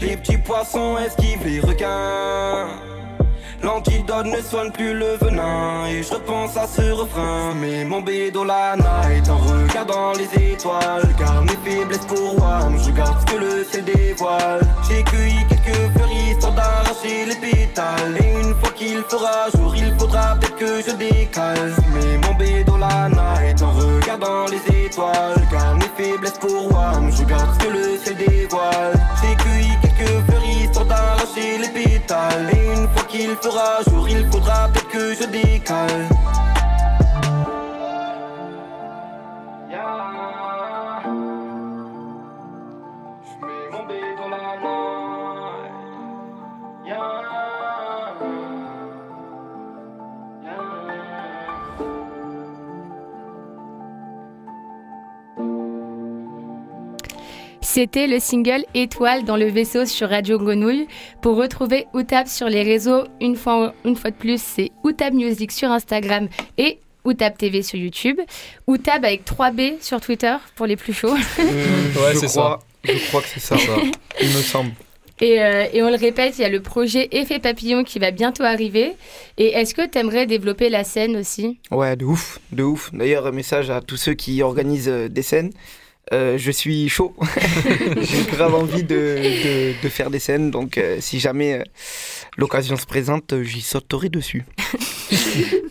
Les petits poissons esquivent les requins. L'antidote ne soigne plus le venin. Et je repense à ce refrain. Mais mon bédo la night en regardant les étoiles. Car mes faiblesses pour WAM, je regarde ce que le ciel dévoile. J'ai cueilli quelques fleurs histoire d'arracher les pétales. Et une fois qu'il fera jour, il faudra peut-être que je décale. Mais mon bédo la night en regardant les étoiles. Car mes faiblesses pour WAM, je regarde ce que le ciel dévoile. J'ai cueilli quelques fleurs histoire d'arracher les pétales. Et une fois qu'il fera jour, il faudra peut-être que je décale. C'était le single Étoile dans le vaisseau sur Radio Grenouille. Pour retrouver Outab sur les réseaux, une fois, une fois de plus, c'est Outab Music sur Instagram et Outab T V sur YouTube. Outab avec trois B sur Twitter pour les plus chauds. Euh, ouais, je c'est crois, ça. Je crois que c'est ça, ça. Il me semble. Et, euh, et on le répète, il y a le projet Effet Papillon qui va bientôt arriver. Et est-ce que tu aimerais développer la scène aussi ? Ouais, de ouf, de ouf. D'ailleurs, un message à tous ceux qui organisent des scènes. Euh, je suis chaud, j'ai grave envie de, de, de faire des scènes, donc euh, si jamais euh, l'occasion se présente, euh, j'y sauterai dessus.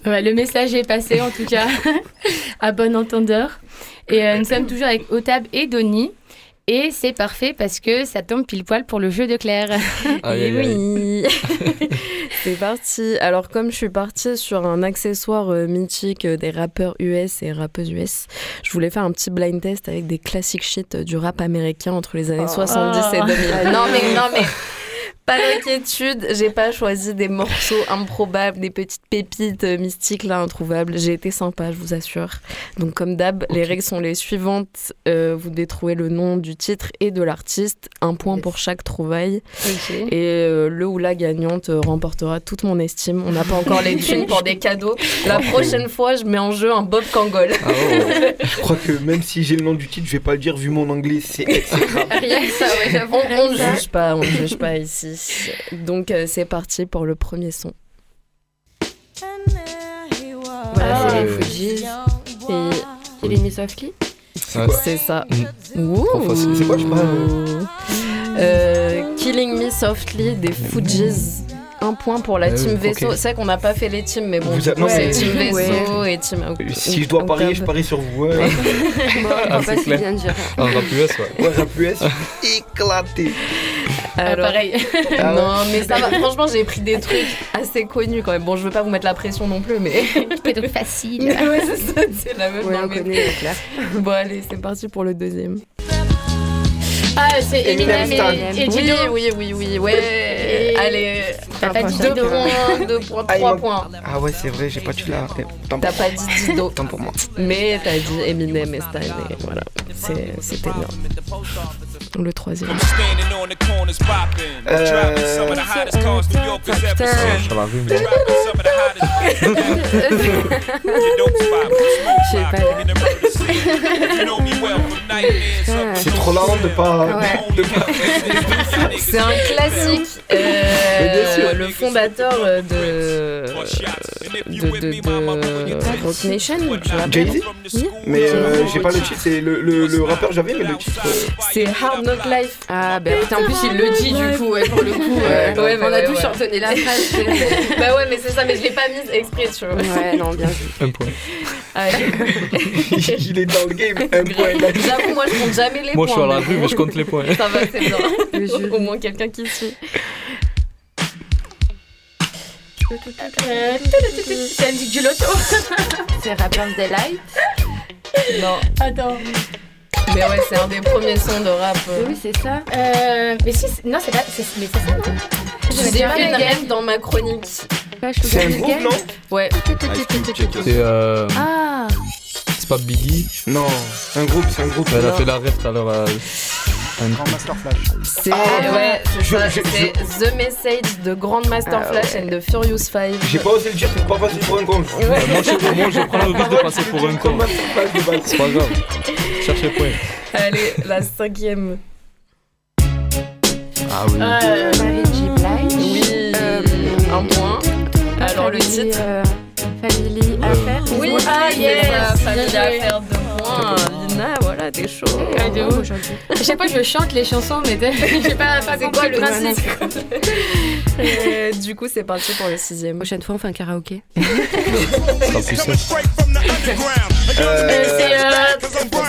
Ouais, le message est passé en tout cas, à bon entendeur. Et euh, nous sommes toujours avec Otab et Donny, et c'est parfait parce que ça tombe pile poil pour le jeu de Claire. Ah, et oui, c'est parti. Alors comme je suis partie sur un accessoire euh, mythique euh, des rappeurs U S et rappeuses U S, je voulais faire un petit blind test avec des classiques shit euh, du rap américain entre les années oh. soixante-dix oh. et deux mille. Non mais, non mais, pas d'inquiétude, j'ai pas choisi des morceaux improbables, des petites pépites euh, mystiques là introuvables. J'ai été sympa, je vous assure. Donc comme d'hab, okay. Les règles sont les suivantes. Euh, vous devez trouver le nom du titre et de l'artiste, un point pour chaque trouvaille. Okay. Et euh, le ou la gagnante euh, remportera toute mon estime. On n'a pas encore les thunes pour des cadeaux. La prochaine fois, je mets en jeu un Bob Kangol. Ah ouais. Je crois que même si j'ai le nom du titre, je vais pas le dire vu mon anglais. C'est rien que ça, ouais, j'avoue. On ne juge pas, on ne juge pas ici. Donc euh, c'est parti pour le premier son. Voilà, c'est les Fugees et, et les Miss Softly. C'est, c'est ça. Mmh. Wow. Enfin, c'est quoi je parle euh, Killing Me Softly des Fugees. Un point pour la euh, team vaisseau. Okay. C'est vrai qu'on n'a pas fait les teams, mais bon, a... non, c'est ouais. team vaisseau ouais. et team. Si je dois parier, de... je parie sur vous. Ouais. Bon, ah, c'est clair. Un rap U S, ouais. Ouais, rap U S, éclaté. Alors, ah, pareil. Ah, non, mais ça va. Franchement, j'ai pris des trucs assez connus quand même. Bon, je veux pas vous mettre la pression non plus, mais. Des trucs faciles. Ouais, c'est ça, c'est la même. Ouais, on connaît, c'est clair. Bon, allez, c'est parti pour le deuxième. Ah, c'est Eminem et, et, et Dido. Oui, oui, oui, oui, ouais. Et... Allez, t'as pas dit Dido. deux points, ah, trois points. Ah ouais, c'est vrai, j'ai pas dit là. T'as pas dit Dido. Tant pour moi. Mais t'as dit Eminem et Stan, et voilà, c'est, c'était bien. le troisième. C'est trop marrant de pas. Ouais. C'est un classique. Euh, le fondateur de de, de, de, de Rock Nation, Jay-Z. Oui. Mais euh, j'ai pas le titre. C'est le, le, le rappeur j'avais, mais le titre. Euh... C'est Hard Knock Life. Ah ben putain, en plus il le dit du coup, ouais, pour le coup. Ouais, ouais, on a tous chantonné la phrase. Bah ouais, mais c'est ça, mais je l'ai pas mise exprès, tu vois. Ouais, non, bien vu. Un point. Il est dans le game. Un point. J'avoue, moi je compte jamais les moi, points. Moi je suis à la rue, mais je compte les points. Ça va, c'est bien. Au moins quelqu'un qui suit. C'est la musique du loto. C'est Rappin' the Light. Non. Attends. Mais ouais, c'est un des premiers sons de rap. Euh. Oui, c'est ça. Euh, mais si, c'est... non, c'est pas. C'est... Mais c'est ça, non. J'ai déjà une rêve dans ma chronique. C'est un groupe, non? Ouais. C'est euh. Ah. C'est pas Biggie? Non. C'est un groupe, c'est un groupe. Elle a fait la rêve tout à l'heure. Grandmaster Flash. C'est, ah, ouais, c'est, je, ça, je, c'est je... The Message de Grandmaster ah, Flash ouais. and the Furious Five. J'ai pas osé le dire pour pas passer pour un con. Ouais. Bah, moi, je, moi je prends le risque de passer pour un con. C'est pas grave. Cherchez point. Allez, la cinquième. Ah oui. Euh, oui. Euh, un point. Alors le titre. Euh, Family euh. Affaires. Oui. oui. Ah yes. Yeah. Family Affaires de moi. Ah voilà, t'es chaud. Ah, de ouf. À chaque fois, je chante les chansons, mais j'ai pas, pas compris quoi, le principe. Et, du coup, c'est parti pour le sixième. Prochaine fois, on fait un karaoké. C'est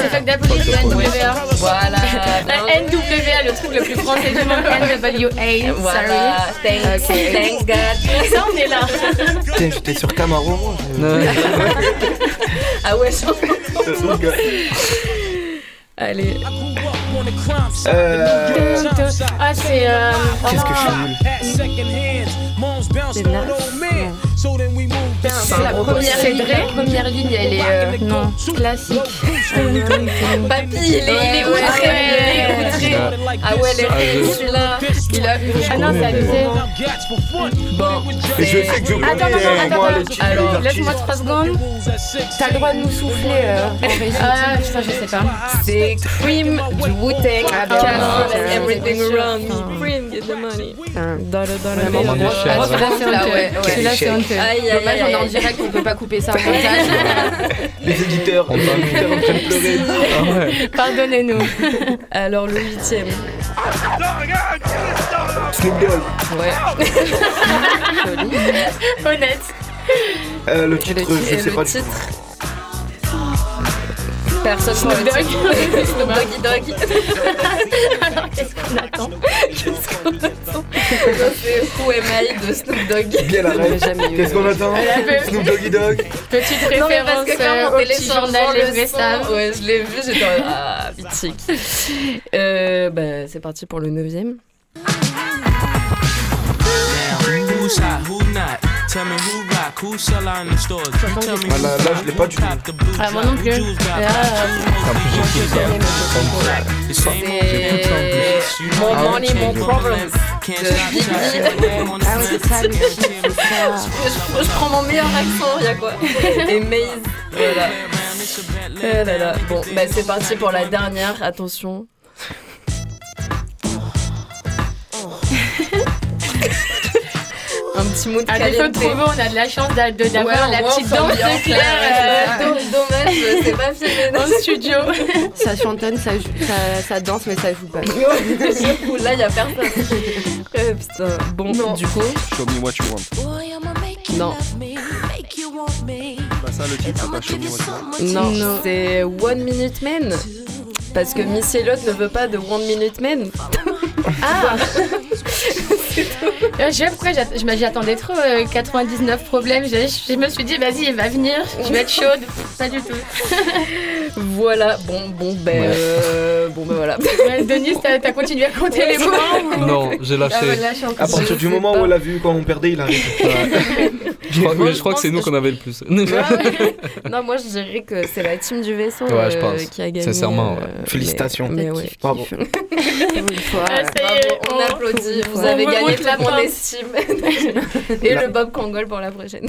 Fuck That Police de la N W A. Voilà. La N W A, le truc le plus français du monde. N W A. Voilà. Thanks. Thanks, God. Ça, on est là. Tiens, j'étais sur Camaro. Ah ouais, je allez. Euh... Ah c'est euh... Qu'est-ce que je suis nul. C'est la première ligne. La première ligne elle est euh... non classique. Papy il est il est outré. Il est outré. Ah ouais les rires celui-là. Il a vu. Ah non c'est abusé. Bon. Je sais que je attends attends attends. Alors laisse-moi trois secondes. T'as le droit de nous souffler. Ah putain je sais pas. C'est Cream du Wu-Tang. Everything around me. Cream get the money. Dollar dollar. Celui-là c'est honteux. Aïe aïe. Là, j'en ai en direct, on peut pas couper ça. Les éditeurs, on est éditeurs en train de pleurer. Ah ouais. Pardonnez-nous. Alors, le huitième. Snoop Dogg. Ouais. Honnête. Euh, le titre, le je sais le pas. Le titre. Personne Snoop Dogg. Snoop Doggy Dogg. Alors qu'est-ce qu'on attend? Qu'est-ce qu'on attend? C'est Who Am I de Snoop Dogg. Bien la rêve. Qu'est-ce qu'on attend? Snoop Doggy Dog. Petite référence. Non, parce que quand on téléchargeait le V S A M, ouais, je l'ai vu, j'étais en ah, mythique. Euh, bah, c'est parti pour le neuvième. Tell me who rock, who sell out in the stores. Tell me who rock, who pop the blue drop. Who Jews got black. The same old more money, more problems. Can't stop trying. Ah oui, c'est ça. Je prends mon meilleur accent, y'a quoi. Et Maze, voilà. Eh là là. Bon, bah c'est parti pour la dernière, attention. Un petit mot de à défaut de trouver, on a de la chance d'avoir ouais, la petite danse de Claire. Euh, dommage, c'est pas filmé dans le studio. Ça chantonne, ça, ça, ça danse, mais ça joue pas. Là, il y a personne. euh, putain. Bon, non. Du coup. Show me what you want. Non. Bah, ça, le titre, c'est pas Show me what you want. Non, non. C'est One Minute Man. Parce que Missy Elliott ne veut pas de One Minute Man. Ah je sais pourquoi j'y attendais trop euh, quatre-vingt-dix-neuf problèmes. Je, je me suis dit, vas-y, il va venir, je vais être chaude. Pas du tout. Voilà, bon, bon, ben. Ouais. Euh, bon, ben voilà. Denise, t'as, t'as continué à compter ouais, les points ou... Non, j'ai lâché. Ah, bah, lâché à partir je du moment où elle a vu quand on perdait, il a arrêté. Je crois, mais je crois que c'est nous qu'on avait le plus. Non, moi je dirais que c'est la team du vaisseau ouais, je pense. Euh, qui a gagné. Sincèrement, ouais. euh, félicitations. Mais, mais ouais, kiff, bravo. Kiff. Fois, ah, bravo. On, on applaudit. Vous on avez gagné toute mon estime. Et là. Le Bob Kangol pour la prochaine.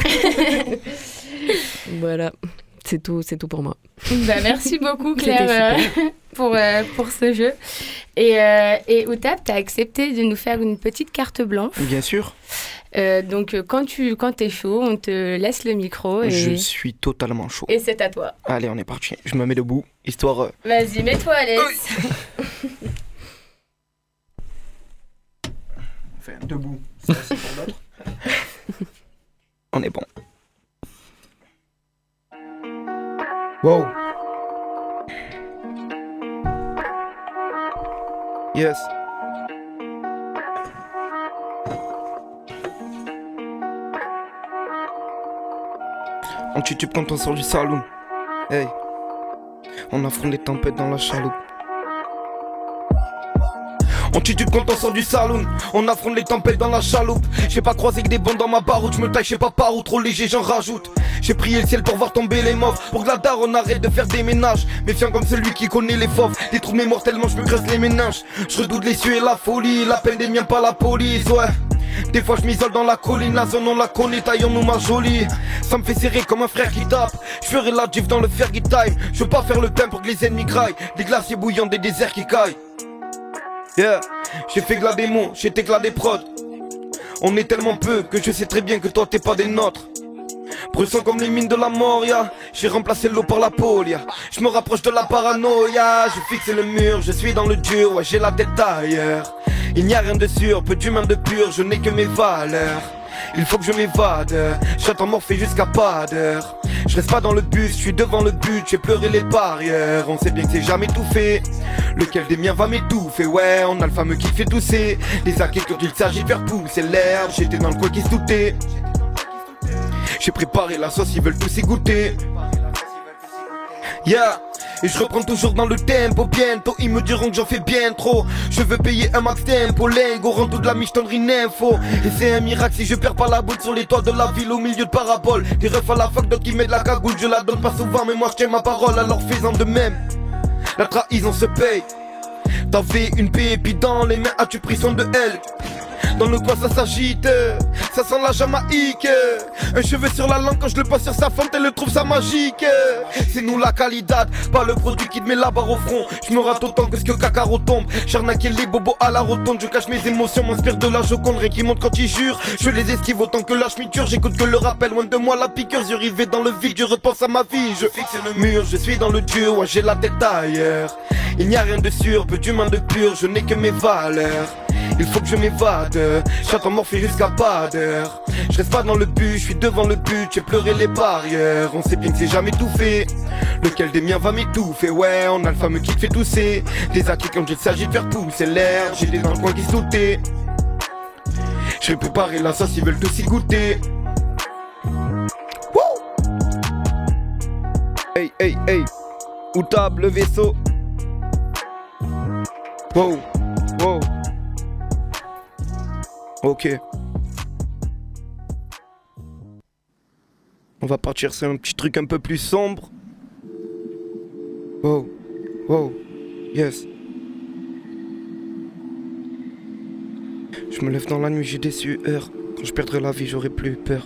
Voilà, c'est tout, c'est tout pour moi. Bah, merci beaucoup Claire euh, pour, euh, pour ce jeu. Et, euh, et Outap, tu as accepté de nous faire une petite carte blanche. Bien sûr. Euh, donc quand tu quand t'es chaud, on te laisse le micro. Et... Je suis totalement chaud. Et c'est à toi. Allez, on est parti. Je me mets debout, histoire... Euh... Vas-y, mets-toi à l'aise. Enfin, debout, ça, c'est pour l'autre. On est bon. Wow. Yes. On titube quand on sort du saloon. Hey. On affronte des tempêtes dans la chaloupe. On titube quand on sort du saloon. On affronte les tempêtes dans la chaloupe. J'ai pas croisé que des bandes dans ma baroute. J'me taille, j'sais pas par où. Trop léger, j'en rajoute. J'ai prié le ciel pour voir tomber les morts. Pour que la daronne arrête de faire des ménages. Méfiant comme celui qui connaît les fauves. Des trous de mémoire tellement j'me graisse les méninges. J'redoute les cieux et la folie. La peine des miens, pas la police, ouais. Des fois je m'isole dans la colline, la zone on la connaît, taillons-nous ma jolie. Ça me fait serrer comme un frère qui tape. Je ferai la gif dans le Fergie time. Je veux pas faire le pain pour que les ennemis graillent. Des glaciers bouillants, des déserts qui caillent. Yeah, j'ai fait que la démo, j'ai été que la des prods. On est tellement peu que je sais très bien que toi t'es pas des nôtres. Bressant comme les mines de la mort, yeah. J'ai remplacé l'eau par la pôle, yeah. Je me rapproche de la paranoïa. J'ai fixé le mur, je suis dans le dur, ouais j'ai la tête ailleurs. Il n'y a rien de sûr, peu d'humain de pur, je n'ai que mes valeurs. Il faut que je m'évade, je reste morphé jusqu'à pas d'heure. Je reste pas dans le bus, je suis devant le but, j'ai pleuré les barrières. On sait bien que c'est jamais tout fait. Lequel des miens va m'étouffer, ouais, on a le fameux qui fait tousser. Les acquis quand il s'agit de faire pousser l'herbe, j'étais dans le coin qui se doutait. J'ai préparé la sauce, ils veulent tous y goûter. Yeah. Et je reprends toujours dans le tempo, bientôt ils me diront que j'en fais bien trop. Je veux payer un max tempo, lingo, rend tout de la michetonnerie n'info. Et c'est un miracle si je perds pas la boule sur les toits de la ville au milieu de paraboles. Des refs à la fac d'autres qui mettent la cagoule, je la donne pas souvent mais moi je tiens ma parole alors fais-en de même. La trahison se paye. T'avais une pépite dans les mains, as-tu pris soin de elle? Dans le coin ça s'agite, ça sent la Jamaïque. Un cheveu sur la langue quand je le passe sur sa fente, elle le trouve ça magique. C'est nous la qualité, pas le produit qui te met la barre au front. Je me rate autant que ce que Kakaro tombe. J'arnaque les bobos à la rotonde, je cache mes émotions, m'inspire de la joconderie qui monte quand ils jurent. Je les esquive autant que la chmiture, j'écoute que le rappel, loin de moi la piqûre. Yeux rivés dans le vide, je repense à ma vie, je fixe le mur. Je suis dans le dur, ouais j'ai la tête ailleurs. Il n'y a rien de sûr, peu d'humain de pur, je n'ai que mes valeurs. Il faut que je m'évade, j'attends morphée jusqu'à pas d'heure. Je reste pas dans le but, je suis devant le but, j'ai pleuré les barrières. On sait bien que c'est jamais tout fait. Lequel des miens va m'étouffer, ouais, on a le fameux qui te fait tousser. Des acquis quand il s'agit de faire pousser l'air, j'ai des dans le coin qui sautaient. J'ai préparé la sauce, ils veulent tous y goûter. Wouh. Hey, hey, hey, où table le vaisseau? Wow, wow. Ok. On va partir sur un petit truc un peu plus sombre. Wow, wow, yes. Je me lève dans la nuit, j'ai des sueurs. Quand je perdrai la vie, j'aurai plus peur.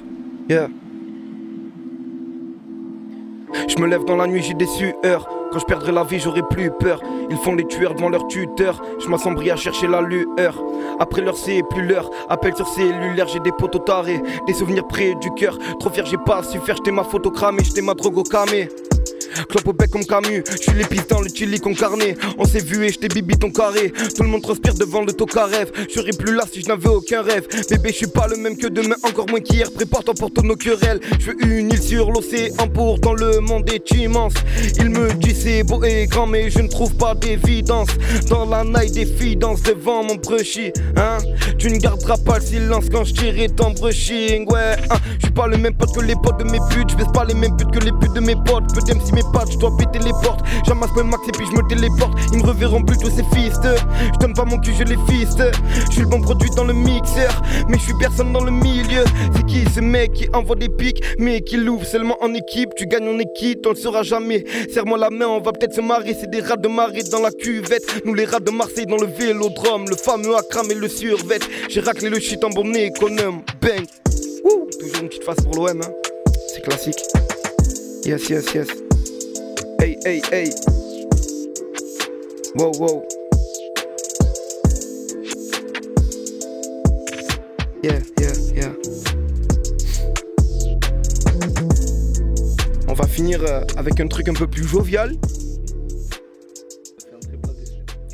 Yeah. Je me lève dans la nuit, j'ai des sueurs. Quand je perdrai la vie, j'aurai plus peur. Ils font les tueurs devant leur tuteur. Je m'assombris à chercher la lueur. Après l'heure, c'est plus l'heure. Appel sur cellulaire, j'ai des potes au taré. Des souvenirs près du cœur. Trop fier, j'ai pas su faire. J'étais ma photo cramée, j'étais ma drogue au camé. Clope au bec comme Camus, j'suis l'épice dans le chili concarné. On s'est vu et j't'ai bibi ton carré. Tout le monde transpire devant le toc à rêve. J'aurais plus là si j'n'avais aucun rêve. Bébé, j'suis pas le même que demain, encore moins qu'hier. Prépare-toi pour toutes nos querelles. J'veux une île sur l'océan pour dans le monde est immense. Il me dit c'est est beau et grand, mais je ne trouve pas d'évidence. Dans la night des filles dansent devant mon brushing, hein. Tu ne garderas pas le silence quand je tirerai ton brushing, ouais, hein. Je suis pas le même pote que les potes de mes putes, je baisse pas les mêmes putes que les putes de mes potes. Je peux t'aimer si mes pattes, je dois péter les portes. J'amasse mes max et puis je me téléporte. Ils me reverront plus tous ces fistes. Je donne pas mon cul, je les fiste. Je suis le bon produit dans le mixeur, mais je suis personne dans le milieu. C'est qui ce mec qui envoie des pics, mais qui l'ouvre seulement en équipe? Tu gagnes, on est quitte, on le saura jamais. Serre-moi la main, on va peut-être se marrer. C'est des rats de marée dans la cuvette. Nous les rats de Marseille dans le vélodrome. Le fameux a cramé le survêt. J'ai raclé le shit en bon économe. Bang. Wouh. Toujours une petite face pour l'O M, hein. C'est classique. Yes, yes, yes. Hey, hey, hey. Wow, wow. Yeah, yeah, yeah. On va finir avec un truc un peu plus jovial.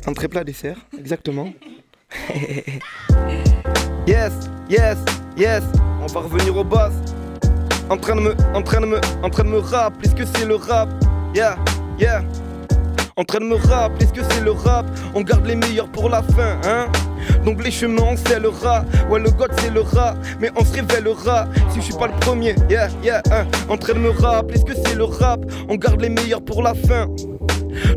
Un très plat dessert, exactement. Yes, yes, yes. On va revenir au boss. En train de me, en train de me, en train de me rappeler ce que c'est le rap. Yeah, yeah. En train de me rappeler ce que c'est le rap. On garde les meilleurs pour la fin, hein. Donc les chemins on sait le rat. Ouais le god c'est le rat. Mais on se révélera si je suis pas le premier. Yeah, yeah, hein. En train de me rappeler ce que c'est le rap. On garde les meilleurs pour la fin.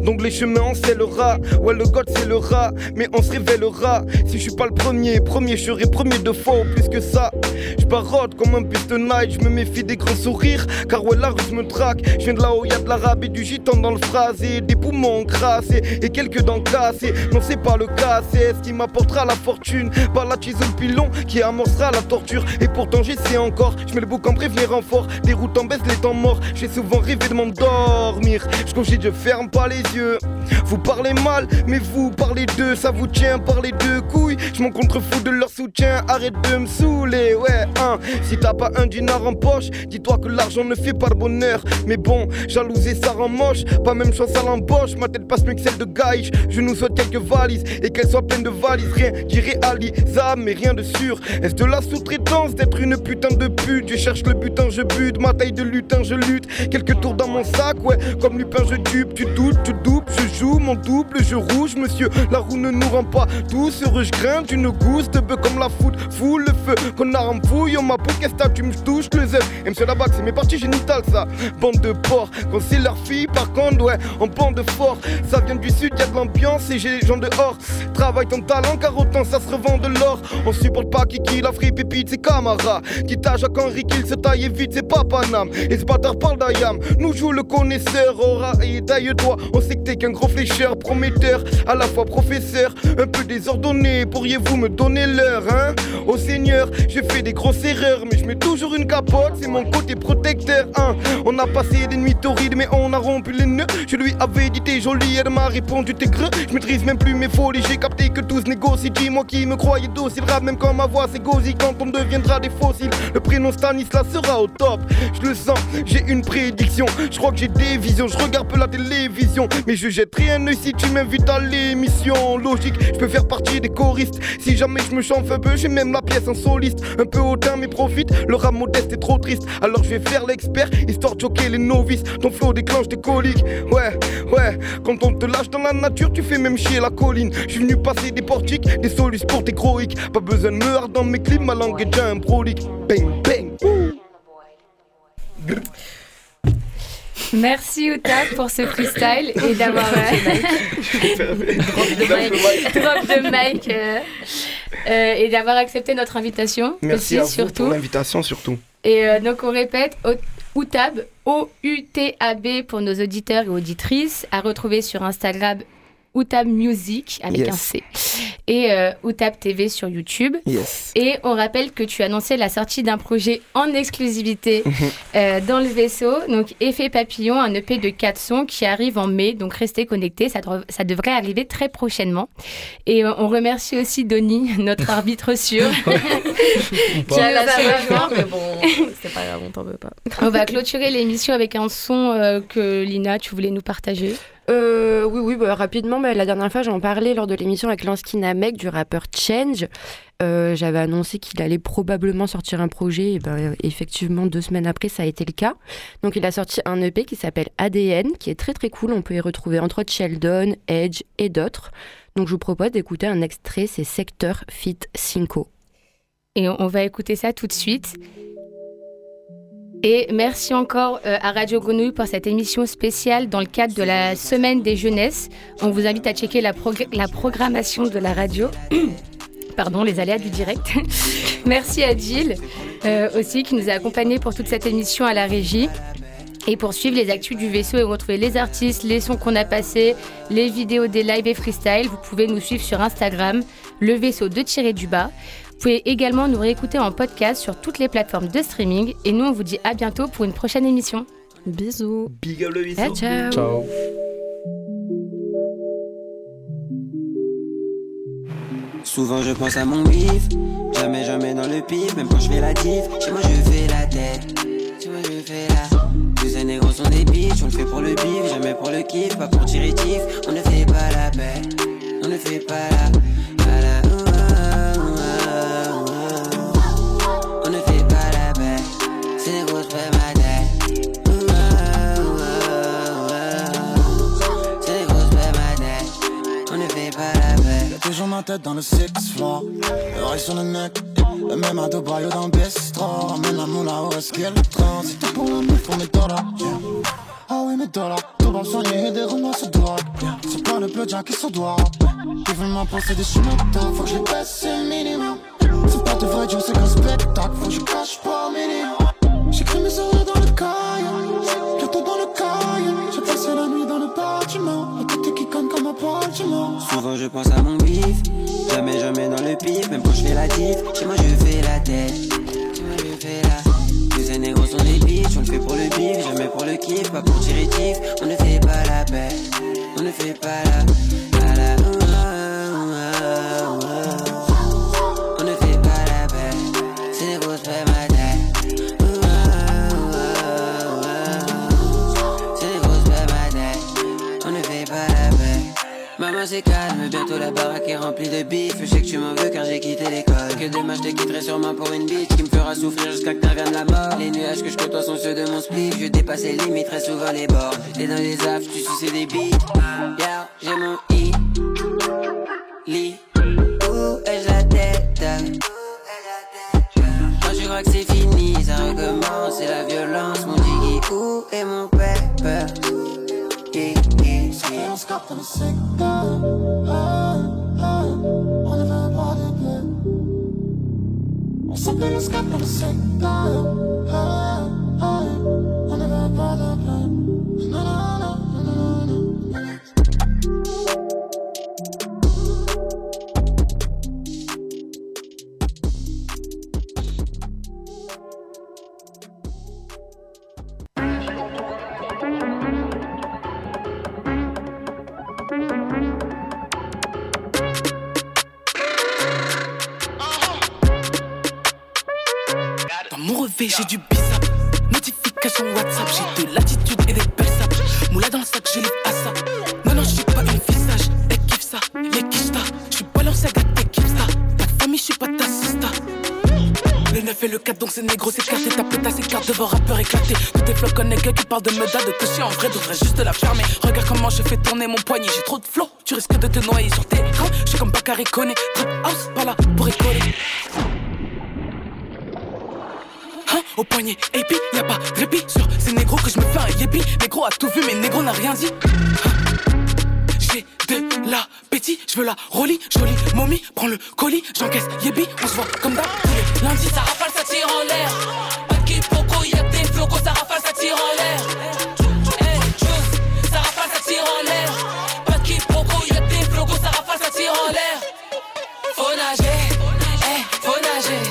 Donc les chemins on sait le rat. Ouais le god c'est le rat. Mais on se révélera si je suis pas le premier. Premier je serai premier deux fois ou plus que ça. Je parode comme un piste night. Je me méfie des grands sourires. Car ouais la ruse me traque. Je viens de là où y'a de l'arabe et du gitan dans le phrasé. Des poumons crassés et quelques dents cassées. Non c'est pas le cas. C'est ce qui m'apportera la fortune. Pas la chisel pilon qui amorcera la torture. Et pourtant j'essaie encore. Je mets le bouc en prévenir en fort. Des routes en baisse les temps morts. J'ai souvent rêvé de m'endormir. Je cogite je ferme pas les yeux. Vous parlez mal, mais vous parlez d'eux. Ça vous tient par les deux couilles. Je m'en contrefous de leur soutien. Arrête de me saouler, ouais, hein. Si t'as pas un dinar en poche, dis-toi que l'argent ne fait pas le bonheur. Mais bon, jalouser ça rend moche. Pas même chance à l'embauche. Ma tête passe mieux que celle de Gaïch. Je nous souhaite quelques valises et qu'elles soient pleines de valises. Rien d'irréalisable, mais rien de sûr. Est-ce de la sous-traitance d'être une putain de pute? Je cherche le butin, je bute. Ma taille de lutin, je lutte. Quelques tours dans mon sac, ouais, comme Lupin, je dupe. Tu doutes, tu doubles, je joue mon double, je rouge, monsieur. La roue ne nous rend pas tous heureux, je grimpe une gousse de bœuf comme la foudre. Foule le feu, connard en fouille, on m'a pour qu'est-ce que tu me touches le zèbre. Et monsieur Labac, c'est mes parties génitales, ça. Bande de porcs, quand c'est leur fille, par contre, ouais, en bande fort. Ça vient du sud, y'a de l'ambiance et j'ai les gens dehors. Travaille ton talent, car autant ça se revend de l'or. On supporte pas Kiki, la fripe et pite, c'est Camara. Quitte à Jacques Henry, qu'il se taille vite, c'est pas Paname. Et ce bâtard parle d'Ayam, nous joue le connaisseur, aura et taille-toi. On sait que t'es qu'un gros flécheur, prometteur, à la fois professeur, un peu désordonné, pourriez-vous me donner l'heure, hein? Au Seigneur, j'ai fait des grosses erreurs, mais je mets toujours une capote, c'est mon côté protecteur, hein? On a passé des nuits torrides, mais on a rompu les nœuds, je lui avais dit t'es jolie, elle m'a répondu t'es creux, je maîtrise même plus mes folies, j'ai capté que tout se négocie, dis-moi qui me croyait docile, rap même quand ma voix c'est gauzy, quand on deviendra des fossiles, le prénom Stanislas sera au top, je le sens, j'ai une prédiction, je crois que j'ai des visions, je regarde peu la télévision, mais je jetterai un œil si tu m'invites à l'émission. Logique, je peux faire partie des choristes. Si jamais je me chauffe un peu, j'ai même la pièce en soliste. Un peu hautain mais profite, le rap modeste est trop triste. Alors je vais faire l'expert, histoire de choquer les novices. Ton flow déclenche des coliques. Ouais, ouais, quand on te lâche dans la nature, tu fais même chier la colline. Je suis venu passer des portiques, des solus pour tes croiques. Pas besoin de me hard dans mes clips, ma langue est déjà un prolique. Bang, bang. Ouh. Merci Outa pour ce freestyle et d'avoir drop de mic euh, euh, et d'avoir accepté notre invitation. Merci aussi, à vous surtout. Pour l'invitation surtout. Et euh, donc on répète Outab, O U T A B pour nos auditeurs et auditrices, à retrouver sur Instagram Outab Music avec yes. un C et euh, Outab T V sur YouTube. Yes. Et on rappelle que tu annonçais la sortie d'un projet en exclusivité euh, dans le vaisseau, donc Effet Papillon, un E P de quatre sons qui arrive en mai, donc restez connectés, ça, de, ça devrait arriver très prochainement. Et euh, on remercie aussi Donny, notre arbitre sûr, qui a la savoir, mais bon, c'est pas grave, on t'en veut pas. On va clôturer l'émission avec un son euh, que Lina, tu voulais nous partager. Euh, oui, oui, bah, rapidement. non, bah, la dernière fois, j'en parlais lors de l'émission avec Lansky Namek du rappeur Change. Euh, j'avais annoncé qu'il allait probablement sortir un projet, et ben, effectivement deux semaines après ça a été le cas. Donc il a sorti un E P qui s'appelle A D N, qui est très très cool, on peut y retrouver entre autres Sheldon, Edge et d'autres. Donc je vous propose d'écouter un extrait, c'est Secteur feat Cinco. Et on va écouter ça tout de suite. Et merci encore euh, à Radio Grenouille pour cette émission spéciale dans le cadre de la Semaine des Jeunesses. On vous invite à checker la, progr- la programmation de la radio. Pardon, les aléas du direct. Merci à Gilles euh, aussi qui nous a accompagnés pour toute cette émission à la régie. Et pour suivre les actus du vaisseau et retrouver les artistes, les sons qu'on a passés, les vidéos des lives et freestyle, vous pouvez nous suivre sur Instagram, le vaisseau de tirer du bas. Vous pouvez également nous réécouter en podcast sur toutes les plateformes de streaming. Et nous, on vous dit à bientôt pour une prochaine émission. Bisous. Big up le vaisseau. Ah, ciao. Ciao. Souvent je pense à mon bif, jamais jamais dans le pif, même quand je fais la diff, chez moi je fais la tête, chez moi je fais la. Tous ces négros sont des bitches, on le fait pour le bif, jamais pour le kiff, pas pour tirer tif, on ne fait pas la paix, on ne fait pas la, pas la, ouah, ouah, ouah. On ne fait pas la paix, ces négros se fait ma tête, ouah, ouah, ouah. Ces négros se fait ma tête, on ne fait pas la paix. Toujours ma tête dans le six-floor, l'oreille sur le neck, le même à deux braillots dans le bistrot. Ramène la moula où est-ce qu'elle traîne. C'est tout pour un mec pour mes dollars, yeah. Ah oui mes dollars, tout va me soigner et des roues se doivent, yeah. C'est pas le bleu-jack qui se doit, ils veulent m'en penser des chouettes. Faut que je les baisse, c'est le minimum. C'est pas de vrai Dieu, c'est qu'un spectacle. Faut que je cache pas au minimum. J'écris mes oreilles dans le caillou, bientôt dans le caillou. J'ai passé la nuit dans le bâtiment. Souvent je pense à mon bif, jamais jamais dans le pif, même quand je fais la diff, chez moi je fais la tête, chez moi je fais la. Tous ces négros sont des bitches, on le fait pour le bif, jamais pour le kiff, pas pour tirer tif, on ne fait pas la paix, on ne fait pas la, pas la, ouah, ouah, ouah. On ne fait pas la paix, ces négros se fait ma tête, ouah, ouah, ouah. Ces négros se fait ma tête, on ne fait pas la paix. Maman c'est calme, bientôt la baraque est remplie de bif. Je sais que tu m'en veux car j'ai quitté l'école. Que demain je te quitterai sûrement pour une bitch qui me fera souffrir jusqu'à que t'inviennes la mort. Les nuages que je côtoie sont ceux de mon split. Je dépasse les limites, très souvent les bords. T'es dans les affres, tu suces des beats. Yeah, j'ai mon i Li. Où ai-je la tête? Quand tu crois que c'est fini, ça recommence. C'est la violence, mon diggy. Où est mon pepper? On se capte dans le secteur, eh, eh, on ne veut pas de blé. On s'appelle, on se capte dans le secteur, eh, eh, on ne veut pas de blé. Non, non, non. J'ai du bizarre, notification WhatsApp, j'ai de l'attitude et des belles sapes. Moula dans le sac, j'ai les passas. Non, non, j'suis pas une visage, t'es kiff ça, les kishta. J'suis balancé à gâte, t'es kiff ça. Ta famille, j'suis pas ta sista. Le neuf et le quatre, donc c'est négro, c'est écarté. Ta pétasse, c'est carte devant rappeur éclaté. Tous tes flots connectés qui parlent de me da, de toucher en vrai, devrait juste de la fermer. Regarde comment je fais tourner mon poignet, j'ai trop de flow. Tu risques de te noyer sur tes rangs. J'suis comme Bakary Koné, trap house, pas là pour écoler. Au poignet, et puis y'a pas de répit sur ces négros que je me fais un yépi. Négro a tout vu, mais négro n'a rien dit. J'ai de l'appétit, je veux la rollie, jolie momie, prends le colis, j'encaisse yébi, on se voit comme d'hab. Lundi, ça rafale, ça tire en l'air. Pas de quiproquo, y'a que des flocos, ça rafale, ça tire en l'air. Hey, chose, ça rafale, ça tire en l'air. Pas de quiproquo, y'a que des flocos, ça rafale, ça tire en l'air. Faut nager, hey, faut nager.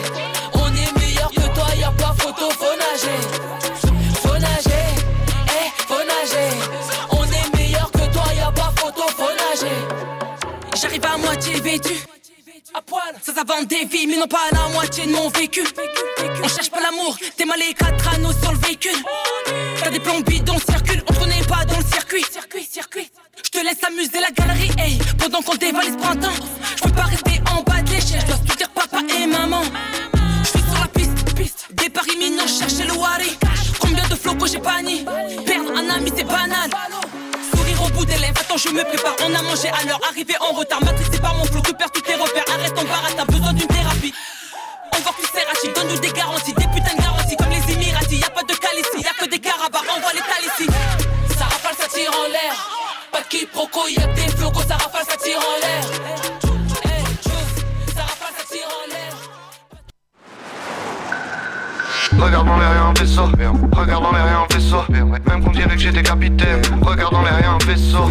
Photo, faut nager, faut nager, eh, faut nager. On est meilleur que toi, y'a pas photo, faut nager. J'arrive à moitié vêtu, à poil, ça s'avance des vies, mais non pas la moitié de mon vécu. On cherche pas l'amour, t'es mal les quatre anneaux sur le véhicule. T'as des plombs bidons, circule, on te connaît pas dans le circuit. J'te laisse amuser la galerie, eh. Attends, je me prépare, on a mangé à l'heure, arrivé en retard. Matrixé par mon flow, tu perds tous tes repères. Arrête ton barat, t'as besoin d'une thérapie. On va pousser Rachid, donne-nous des garanties, des putains de garanties. Comme les Émiratis, y'a pas de calici, y'a que des carabas, envoie les talicis. Ça rafale, ça tire en l'air. Pas de quiproquo, y'a que des flocos, ça rafale, ça tire en l'air. Regarde dans les rien, vaisseau. Regarde dans les rien, vaisseau. Même qu'on dirait que j'étais capitaine. Regarde dans les rien, vaisseau.